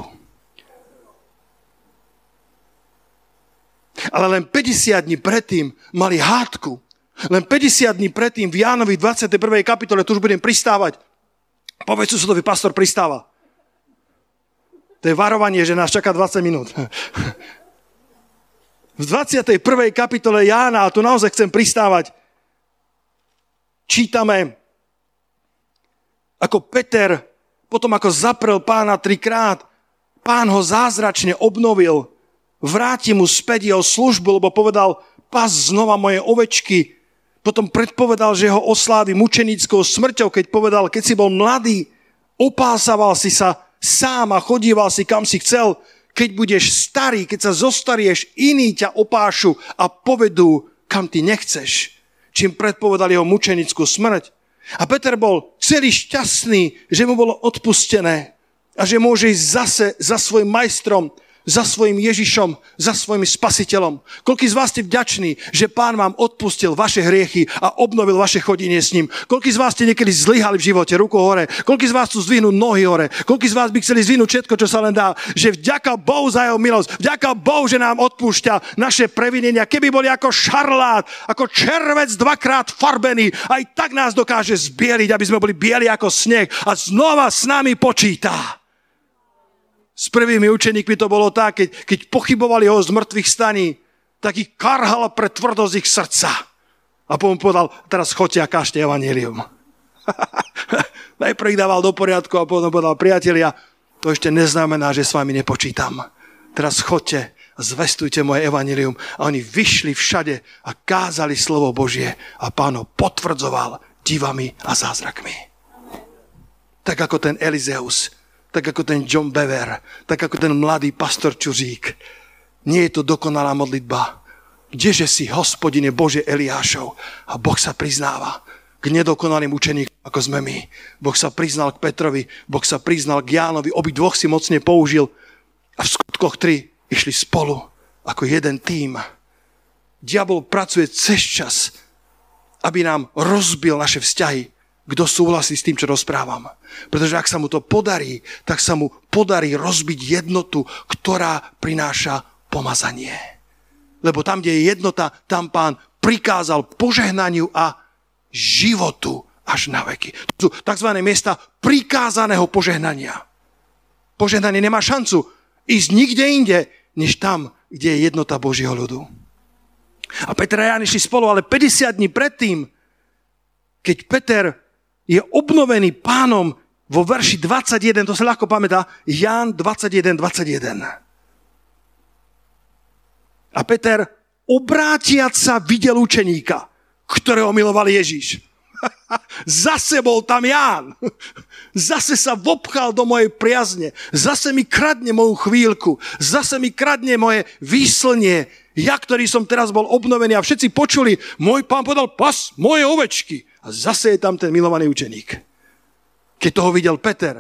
Ale len päťdesiat dní predtým mali hádku. Len päťdesiat dní predtým v Jánovi dvadsiatej prvej kapitole, tu už budem pristávať. Povedz susedovi: pastor pristáva. To je varovanie, že nás čaká dvadsať minút. V dvadsiatej prvej kapitole Jána, a tu naozaj chcem pristávať, čítame, ako Peter, potom ako zaprel Pána trikrát, Pán ho zázračne obnovil, vráti mu späť jeho službu, lebo povedal: pas znova moje ovečky. Potom predpovedal, že ho oslávi mučenickou smrťou, keď povedal: keď si bol mladý, opásával si sa sám a chodíval si, kam si chcel. Keď budeš starý, keď sa zostarieš, iní ťa opášu a povedú, kam ty nechceš. Čím predpovedal jeho mučenickú smrť. A Peter bol celý šťastný, že mu bolo odpustené a že môže ísť zase za svojim majstrom, za svojim Ježišom, za svojim spasiteľom. Koľký z vás ste vďační, že Pán vám odpustil vaše hriechy a obnovil vaše chodenie s ním? Koľký z vás ste niekedy zlyhali v živote, ruku hore? Koľký z vás tu zdvihnú nohy hore? Koľký z vás by chceli zdvihnúť všetko, čo sa len dá? Že vďaka Bohu za jeho milosť, vďaka Bohu, že nám odpúšťa naše previnenia. Keby boli ako šarlát, ako červec dvakrát farbený, aj tak nás dokáže zbieliť, aby sme boli bieli ako sneh, a znova s nami počíta. S prvými učeníkmi to bolo tak, keď, keď pochybovali ho z mŕtvych staní, tak ich karhala pre tvrdosť ich srdca. A potom povedal: teraz choďte a kážte evanjelium. Najprv ich dával do poriadku a potom povedal: priatelia, to ešte neznamená, že s vami nepočítam. Teraz choďte a zvestujte moje evanjelium. A oni vyšli všade a kázali slovo Božie a Pán ho potvrdzoval divami a zázrakmi. Tak ako ten Elizeus, tak ako ten John Bever, tak ako ten mladý pastor Čuřík. Nie je to dokonalá modlitba. Kdeže si, Hospodine Bože Eliášov? A Boh sa priznáva k nedokonalým učeníkom, ako sme my. Boh sa priznal k Petrovi, Boh sa priznal k Jánovi, obi dvoch si mocne použil. A v skutkoch tri išli spolu, ako jeden tím. Diabol pracuje cez čas, aby nám rozbil naše vzťahy. Kto súhlasí s tým, čo rozprávam. Pretože ak sa mu to podarí, tak sa mu podarí rozbiť jednotu, ktorá prináša pomazanie. Lebo tam, kde je jednota, tam Pán prikázal požehnaniu a životu až na veky. To sú tzv. Miesta prikázaného požehnania. požehnanie nemá šancu ísť nikde inde, než tam, kde je jednota Božieho ľudu. A Peter a Ján išli spolu, ale päťdesiat dní predtým, keď Peter je obnovený Pánom vo verši dvadsaťjeden, to sa ľahko pamätá, Ján dvadsaťjeden, dvadsaťjeden. A Peter, obrátiac sa, videl učeníka, ktorého miloval Ježiš. Zase bol tam Ján. Zase sa vopchal do mojej priazne. Zase mi kradne moju chvíľku. Zase mi kradne moje výslnie. Ja, ktorý som teraz bol obnovený a všetci počuli, môj Pán podal pas moje ovečky. A zase je tam ten milovaný učeník. Keď toho videl Peter,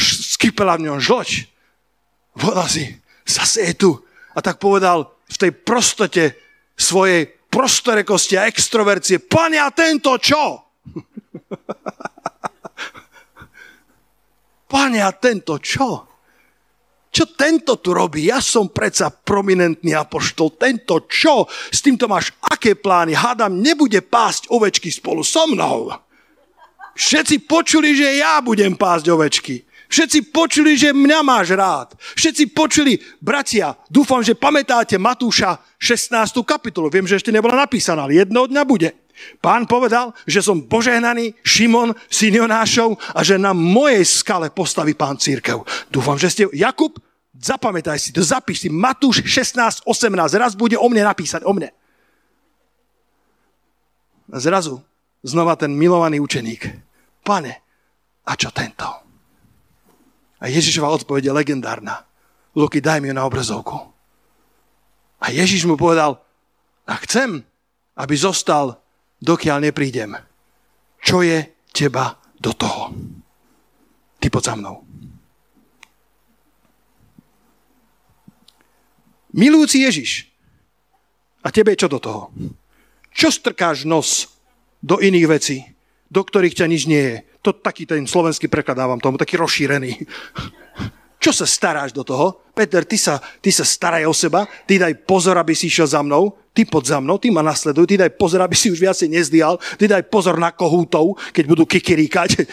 skypela v ňom žloč. Volal si, zase je tu. A tak povedal v tej prostote svojej prostorekosti a extrovercie, Pane, a tento čo? Pane, a tento čo? Čo tento tu robí? Ja som predsa prominentný apoštol. Tento čo? S týmto máš aké plány? Hádam, nebude pásť ovečky spolu so mnou. Všetci počuli, že ja budem pásť ovečky. Všetci počuli, že mňa máš rád. Všetci počuli, bratia, dúfam, že pamätáte Matúša šestnástu kapitolu. Viem, že ešte nebola napísaná, ale jedného dňa bude. Pán povedal, že som požehnaný Šimon, syn Jonášov, a že na mojej skale postaví Pán cirkev. Dúfam, že ste... Jakub, zapamätaj si to, zapíš si. Matúš šestnásť osemnásť, raz bude o mne napísať, o mne. A zrazu znova ten milovaný učeník. Pane, a čo tento? A Ježišova odpoveď je legendárna. Luky, daj mi ju na obrazovku. A Ježiš mu povedal, a chcem, aby zostal, dokiaľ neprídem. Čo je teba do toho? Ty poď za mnou. Milujúci Ježiš, a tebe čo do toho? Čo strkáš nos do iných vecí, do ktorých ťa nič nie je? To taký ten slovenský preklad dávam tomu, taký rozšírený. Čo sa staráš do toho? Peter, ty sa, ty sa staraj o seba, ty daj pozor, aby si išiel za mnou, ty poď za mnou, ty ma nasleduj, ty daj pozor, aby si už viacej nezdial, ty daj pozor na kohútov, keď budú kikiríkať,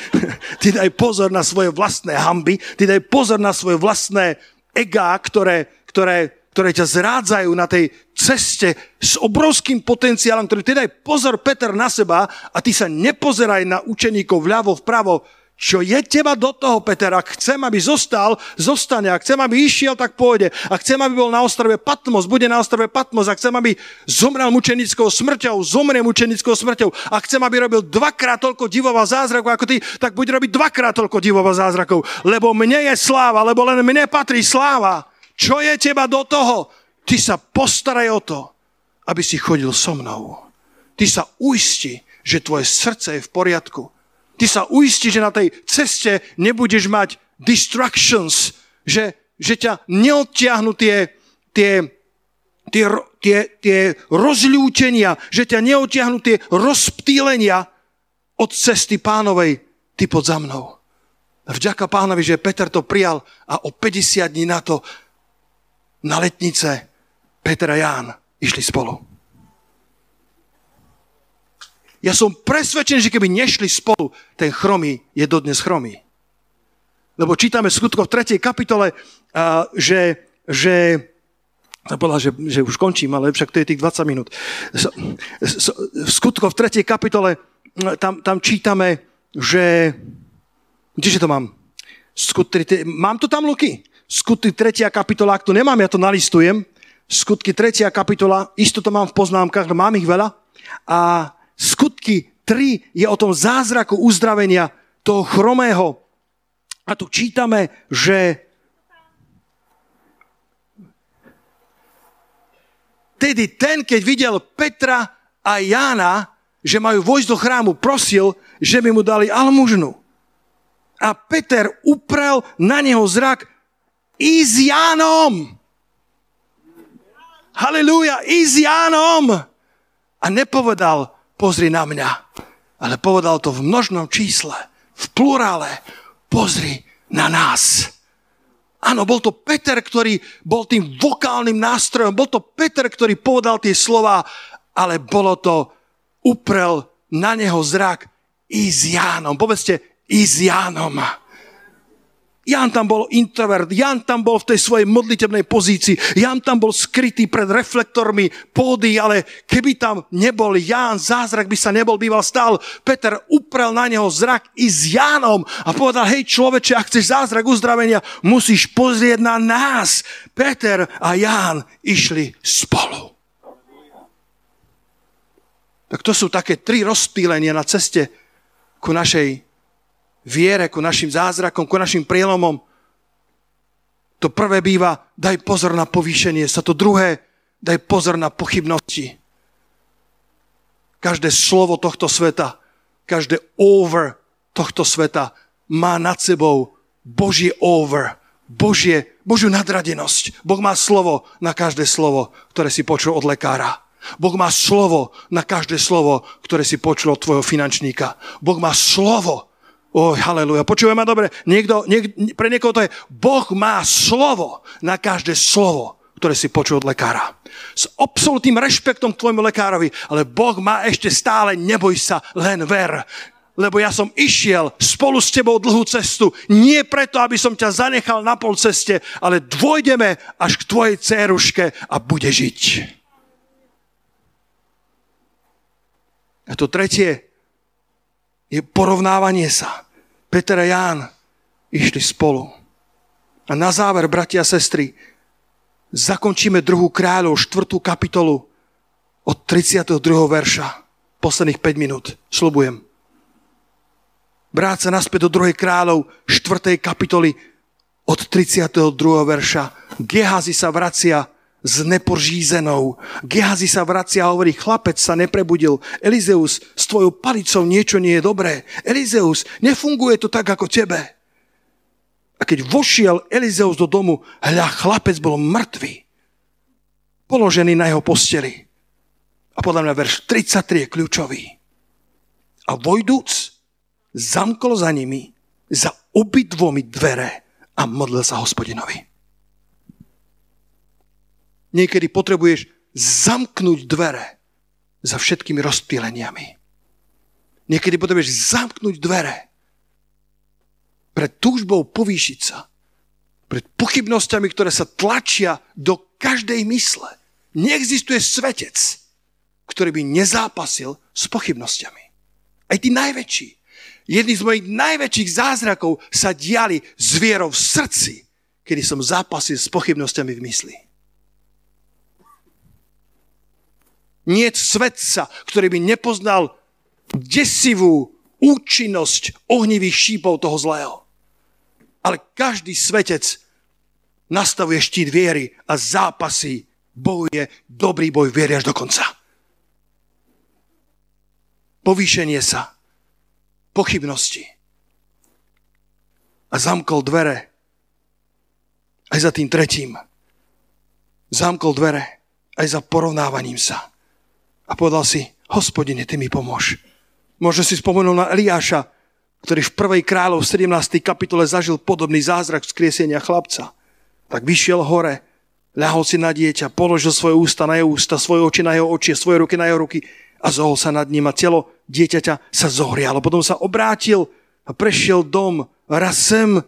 ty daj pozor na svoje vlastné hanby, ty daj pozor na svoje vlastné egá, ktoré, ktoré, ktoré ťa zrádzajú na tej ceste s obrovským potenciálom, ktorý ty daj pozor, Peter, na seba a ty sa nepozeraj na učeníkov vľavo, vpravo. Čo je teba do toho, Peter? Ak chcem, aby zostal, zostane. Ak chcem, aby išiel, tak pôjde. Ak chcem, aby bol na ostrove Patmos, bude na ostrove Patmos. Ak chcem, aby zomrel mučenickou smrťou, zomrie mučenickou smrťou. Ak chcem, aby robil dvakrát toľko divov a zázrakov ako ty, tak bude robiť dvakrát toľko divov a zázrakov. Lebo mne je sláva, lebo len mne patrí sláva. Čo je teba do toho? Ty sa postaraj o to, aby si chodil so mnou. Ty sa uisti, že tvoje srdce je v poriadku. Ty sa uistí, že na tej ceste nebudeš mať distractions, že, že ťa neodtiahnu tie, tie, tie, tie, tie rozľútenia, že ťa neodtiahnu tie rozptýlenia od cesty Pánovej. Ty poď za mnou. Vďaka Pánovi, že Peter to prijal a o päťdesiat dní na to na letnice Peter a Ján išli spolu. Ja som presvedčený, že keby nešli spolu, ten chromý je dodnes chromý. Lebo čítame skutkov v tretej kapitole, že, že, že, že už končím, ale však to je tých dvadsať minút. V skutkov v tretej kapitole tam, tam čítame, že... Kdeže to mám? Skutky, mám to tam, Luky? Skutky tretia kapitola, ak to nemám, ja to nalistujem. Skutky tretia kapitola, isto to mám v poznámkach, mám ich veľa. A Skutky tri je o tom zázraku uzdravenia toho chromého. A tu čítame, že tedy ten, keď videl Petra a Jána, že majú vojsť do chrámu, prosil, že by mu dali almužnu. A Peter uprel na neho zrak i s Jánom. Halelúja, i s Jánom. A nepovedal, pozri na mňa. Ale povedal to v množnom čísle, v plurále. Pozri na nás. Áno, bol to Peter, ktorý bol tým vokálnym nástrojom. Bol to Peter, ktorý povedal tie slova, ale bolo to, uprel na neho zrak i s Jánom. Povedzte, i s Jánom. Ján tam bol introvert, Ján tam bol v tej svojej modlitebnej pozícii, Ján tam bol skrytý pred reflektormi pódy, ale keby tam nebol Ján, zázrak by sa nebol býval stál. Peter uprel na neho zrak i s Jánom a povedal, hej človeče, ak chceš zázrak uzdravenia, musíš pozrieť na nás. Peter a Ján išli spolu. Tak to sú také tri rozptýlenia na ceste ku našej viere, ku našim zázrakom, ku našim prielomom. To prvé býva, daj pozor na povýšenie sa. To druhé, daj pozor na pochybnosti. Každé slovo tohto sveta, každé over tohto sveta má nad sebou Božie over, Božie, Božiu nadradenosť. Boh má slovo na každé slovo, ktoré si počul od lekára. Boh má slovo na každé slovo, ktoré si počul od tvojho finančníka. Boh má slovo. Oj, halleluja. Počúvaj ma dobre. Niekto, niek, pre niekoho to je. Boh má slovo na každé slovo, ktoré si počul od lekára. S absolútnym rešpektom k tvojmu lekárovi. Ale Boh má ešte stále, neboj sa, len ver. Lebo ja som išiel spolu s tebou dlhú cestu. Nie preto, aby som ťa zanechal na pol ceste, ale dôjdeme až k tvojej dcéruške a bude žiť. A to tretie je porovnávanie sa. Peter a Ján išli spolu. A na záver, bratia a sestry, zakončíme druhú kráľov, štvrtú kapitolu od tridsiateho druhého verša. Posledných päť minút. Sľubujem. Vráť sa naspäť do druhej kráľov, štvrtej kapitoly od tridsiateho druhého verša. Gehazi sa vracia s nepožízenou. Gehazi sa vracia a hovorí, chlapec sa neprebudil. Elizeus, s tvojou palicou niečo nie je dobré. Elizeus, nefunguje to tak ako tebe. A keď vošiel Elizeus do domu, hľa, chlapec bol mŕtvý. Položený na jeho posteli. A podľa mňa verš tridsaťtri je kľúčový. A vojdúc, zamkol za nimi, za obidvomi dvere a modlil sa Hospodinovi. Niekedy potrebuješ zamknúť dvere za všetkými rozptýleniami. Niekedy potrebuješ zamknúť dvere pred túžbou povýšiť sa, pred pochybnosťami, ktoré sa tlačia do každej mysle. Neexistuje svetec, ktorý by nezápasil s pochybnosťami. Aj tí najväčší. Jedný z mojich najväčších zázrakov sa diali s vierou v srdci, kedy som zápasil s pochybnosťami v mysli. Nie svetca, ktorý by nepoznal desivú účinnosť ohnivých šípov toho zlého. Ale každý svetec nastavuje štít viery a zápasí, bojuje, dobrý boj viery až do konca. Povýšenie sa, pochybnosti a zamkol dvere aj za tým tretím. Zamkol dvere aj za porovnávaním sa. A povedal si, Hospodine, ty mi pomôž. Možno si spomenul na Eliáša, ktorý v prvej kráľov v sedemnástej kapitole zažil podobný zázrak vzkriesenia chlapca. Tak vyšiel hore, ľahol si na dieťa, položil svoje ústa na jeho ústa, svoje oči na jeho oči, svoje ruky na jeho ruky a zohol sa nad ním a telo dieťaťa sa zohrialo. Potom sa obrátil a prešiel dom raz sem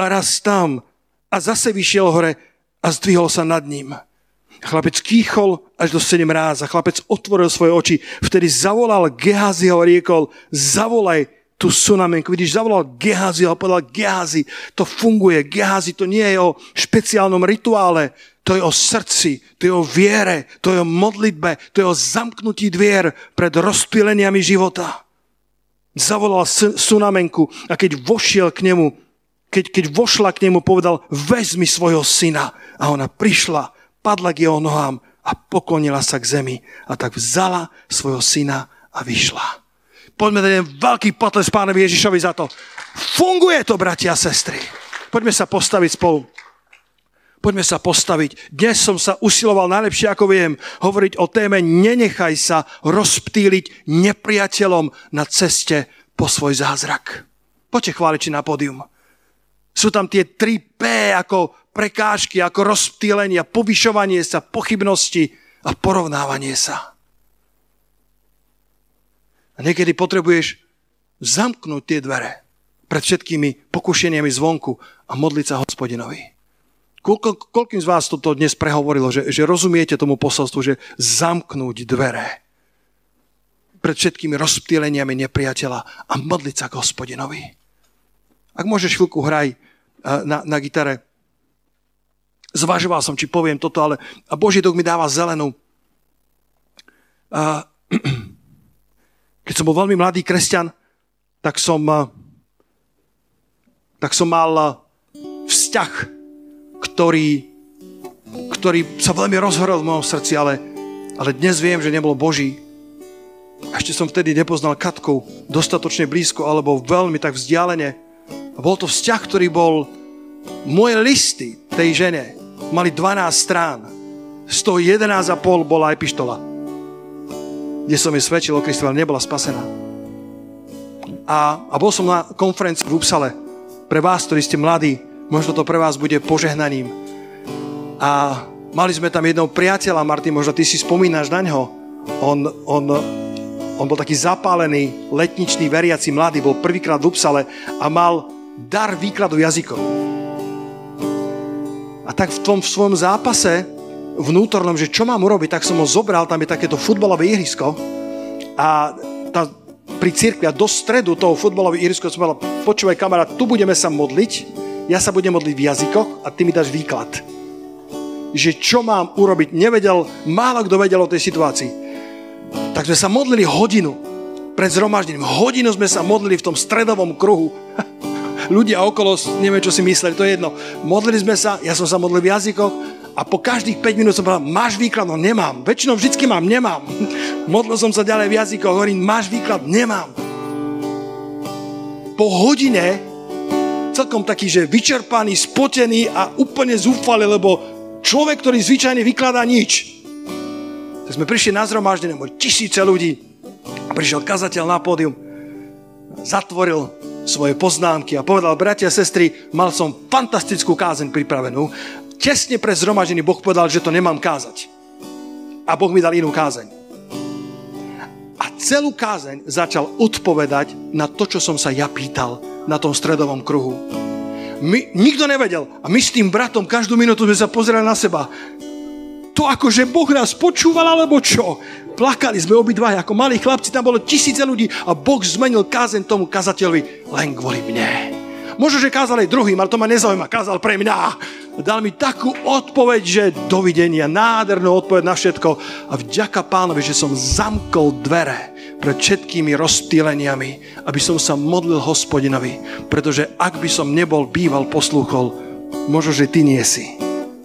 a raz tam a zase vyšiel hore a zdvihol sa nad ním. Chlapec kýchol až do sedem ráz a chlapec otvoril svoje oči. Vtedy zavolal Gehaziho a riekol, zavolaj tú sunamenku. Vidíš, zavolal Gehaziho a povedal, Gehazi, to funguje. Gehazi, to nie je o špeciálnom rituále. To je o srdci, to je o viere, to je o modlitbe, to je o zamknutí dvier pred rozptýleniami života. Zavolal sunamenku a keď vošiel k nemu, keď, keď vošla k nemu, povedal, vezmi svojho syna. A ona prišla, padla k jeho nohám a poklonila sa k zemi. A tak vzala svojho syna a vyšla. Poďme dať veľký potles pánovi Ježišovi za to. Funguje to, bratia a sestry. Poďme sa postaviť spolu. Poďme sa postaviť. Dnes som sa usiloval najlepšie, ako viem, hovoriť o téme nenechaj sa rozptýliť nepriateľom na ceste po svoj zázrak. Poďte chváliči na pódium. Sú tam tie tri pé ako prekážky, ako rozptýlenia, povyšovanie sa, pochybnosti a porovnávanie sa. A niekedy potrebuješ zamknúť tie dvere. pred všetkými pokušeniami zvonku a modliť sa Hospodinovi. Koľko, koľkým z vás toto dnes prehovorilo, že, že rozumiete tomu posolstvu, že zamknúť dvere pred všetkými rozptýleniami nepriateľa a modliť sa k Hospodinovi. Ak môžeš chvíľku hraj na, na gitare. Zvažoval som, či poviem toto, ale a Boží duch mi dáva zelenú. A keď som bol veľmi mladý kresťan, tak som, tak som mal vzťah, ktorý, ktorý sa veľmi rozhorol v mojom srdci, ale, ale dnes viem, že nebolo Boží. Ešte som vtedy nepoznal Katku dostatočne blízko alebo veľmi tak vzdialene. A bol to vzťah, ktorý bol... Moje listy tej žene mali dvanásť strán. sto jedenásť a pol bola epištola, kde som jej svedčil o Kristu, ale nebola spasená. A, a bol som na konferencii v Upsale. Pre vás, ktorí ste mladí, možno to pre vás bude požehnaním. A mali sme tam jedného priateľa, Martin, možno ty si spomínaš na ňo. On... on On bol taký zapálený, letničný, veriaci, mladý, bol prvýkrát v Upsale a mal dar výkladu jazykov. A tak v tom v svojom zápase vnútornom, že čo mám urobiť, tak som ho zobral, tam je takéto futbalové ihrisko a tá, pri cirkvi a do stredu toho futbalového ihriska som mal, počúvaj kamarát, tu budeme sa modliť, ja sa budem modliť v jazykoch a ty mi dáš výklad. Že čo mám urobiť, nevedel, málo kto vedel o tej situácii. Tak sme sa modlili hodinu pred zhromaždením. Hodinu sme sa modlili v tom stredovom kruhu. Ľudia okolo, neviem, čo si mysleli, to je jedno. Modlili sme sa, ja som sa modlil v jazykoch a po každých päť minút som povedal, máš výklad? No nemám. Väčšinou vždycky mám, nemám. Modlil som sa ďalej v jazykoch, hovorím, máš výklad? Nemám. Po hodine, celkom taký, že vyčerpaný, spotený a úplne zúfalý, lebo človek, ktorý zvyčajne vykladá nič. Tak sme prišli na zhromaždenie, boli tisíce ľudí a prišiel kazateľ na pódium, zatvoril svoje poznámky a povedal, bratia a sestry, mal som fantastickú kázeň pripravenú. Tesne pre zhromaždenie Boh povedal, že to nemám kázať. A Boh mi dal inú kázeň. A celú kázeň začal odpovedať na to, čo som sa ja pýtal na tom stredovom kruhu. My, nikto nevedel a my s tým bratom každú minútu sme sa pozerali na seba. To akože Boh nás počúval, alebo čo? Plakali sme obidva, ako malí chlapci, tam bolo tisíce ľudí a Boh zmenil kázeň tomu kazateľovi len kvôli mne. Možno, že kázal aj druhým, ale to ma nezaujíma, kázal pre mňa. Dal mi takú odpoveď, že dovidenia, nádhernú odpoveď na všetko a vďaka Pánovi, že som zamkol dvere pred všetkými rozptýleniami, aby som sa modlil Hospodinovi, pretože ak by som nebol býval poslúchol, možno, že ty nie si.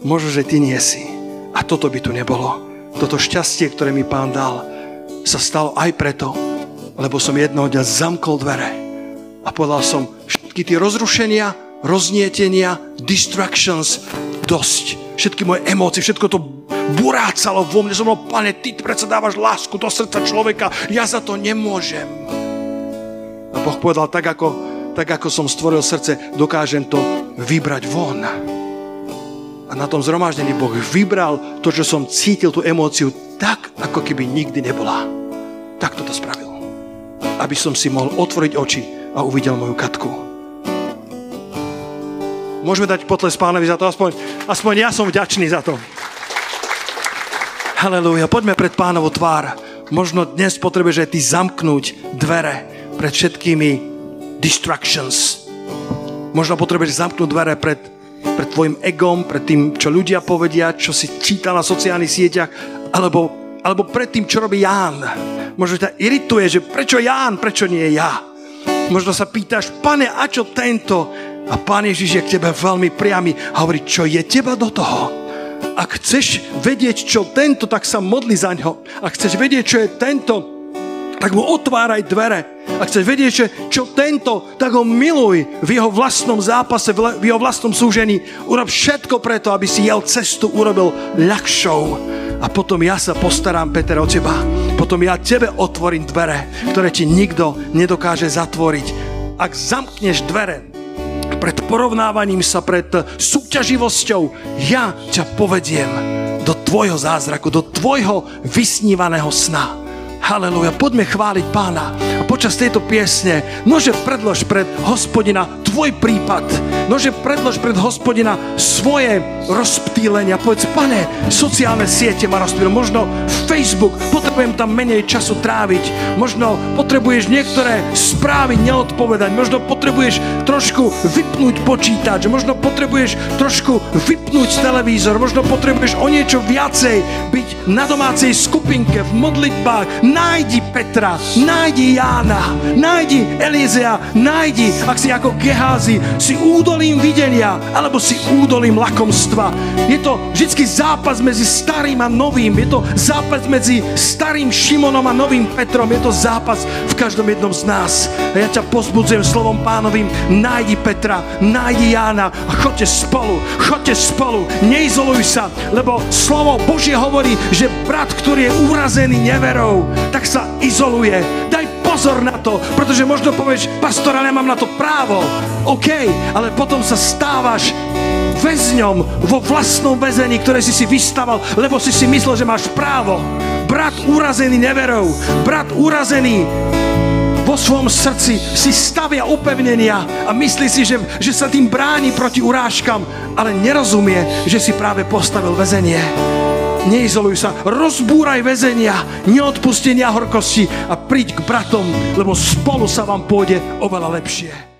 Možno, že ty nie si. A toto by tu nebolo. Toto šťastie, ktoré mi Pán dal, sa stalo aj preto, lebo som jednoho dňa zamkol dvere a povedal som, všetky tie rozrušenia, roznietenia, distractions, dosť. Všetky moje emócie, všetko to burácalo vo mne. Som bol, Pane, ty predsa dávaš lásku do srdca človeka, ja za to nemôžem. A Boh povedal, tak ako, tak ako som stvoril srdce, dokážem to vybrať von. A na tom zhromaždení Boh vybral to, čo som cítil, tú emóciu, tak, ako keby nikdy nebola. Tak toto spravil. Aby som si mohol otvoriť oči a uvidel moju Katku. Môžeme dať potles Pánovi za to, aspoň, aspoň ja som vďačný za to. Halelúja, poďme pred Pánovu tvár. Možno dnes potrebuješ aj ty zamknúť dvere pred všetkými distractions. Možno potrebuješ zamknúť dvere pred pred tvojim egom, pred tým, čo ľudia povedia, čo si číta na sociálnych sieťach, alebo, alebo pred tým, čo robí Ján. Možno ťa irituje, že prečo Ján, prečo nie ja? Možno sa pýtaš, Pane, a čo tento? A Pán Ježiš je k tebe veľmi priamy a hovorí, čo je teba do toho? Ak chceš vedieť, čo tento, tak sa modli za ňo. Ak chceš vedieť, čo je tento, tak mu otváraj dvere. Ak chceš vedieť, že čo tento, tak ho miluj v jeho vlastnom zápase, v jeho vlastnom súžení. Urob všetko preto, aby si jeho cestu urobil ľahšou. A potom ja sa postaram, Peter, o teba. Potom ja tebe otvorím dvere, ktoré ti nikto nedokáže zatvoriť. Ak zamkneš dvere pred porovnávaním sa, pred súťaživosťou, ja ťa povediem do tvojho zázraku, do tvojho vysnívaného sna. Haleluja. Poďme chváliť Pána. A počas tejto piesne, nože predlož pred Hospodina tvoj prípad. Nože predlož pred Hospodina svoje rozptýlenia. Povedz, Pane, sociálne siete ma rozptýlili. Možno Facebook, potrebujem tam menej času tráviť. Možno potrebuješ niektoré správy neodpovedať. Možno potrebuješ trošku vypnúť počítač. Možno potrebuješ trošku vypnúť televízor. Možno potrebuješ o niečo viacej byť na domácej skupinke, v modlitbách. Nájdi Petra, nájdi Jána, nájdi Elizea, nájdi, ak si ako Geházi, si údolím videnia, alebo si údolím lakomstva. Je to vždycky zápas medzi starým a novým, je to zápas medzi starým Šimonom a novým Petrom, je to zápas v každom jednom z nás. A ja ťa pozbudzujem slovom Pánovým, nájdi Petra, nájdi Jána a choďte spolu, choďte spolu, neizoluj sa, lebo slovo Božie hovorí, že brat, ktorý je urazený neverou, tak sa izoluje. Daj pozor na to, pretože možno povieš, pastora, nemám na to právo. OK, ale potom sa stávaš väzňom vo vlastnom väzení, ktoré si si vystaval, lebo si si myslel, že máš právo. Brat urazený neverou, brat urazený vo svojom srdci si stavia upevnenia a myslí si, že, že sa tým bráni proti urážkam, ale nerozumie, že si práve postavil väzenie. Neizoluj sa, rozbúraj väzenia, neodpustenia horkosti a príď k bratom, lebo spolu sa vám pôjde oveľa lepšie.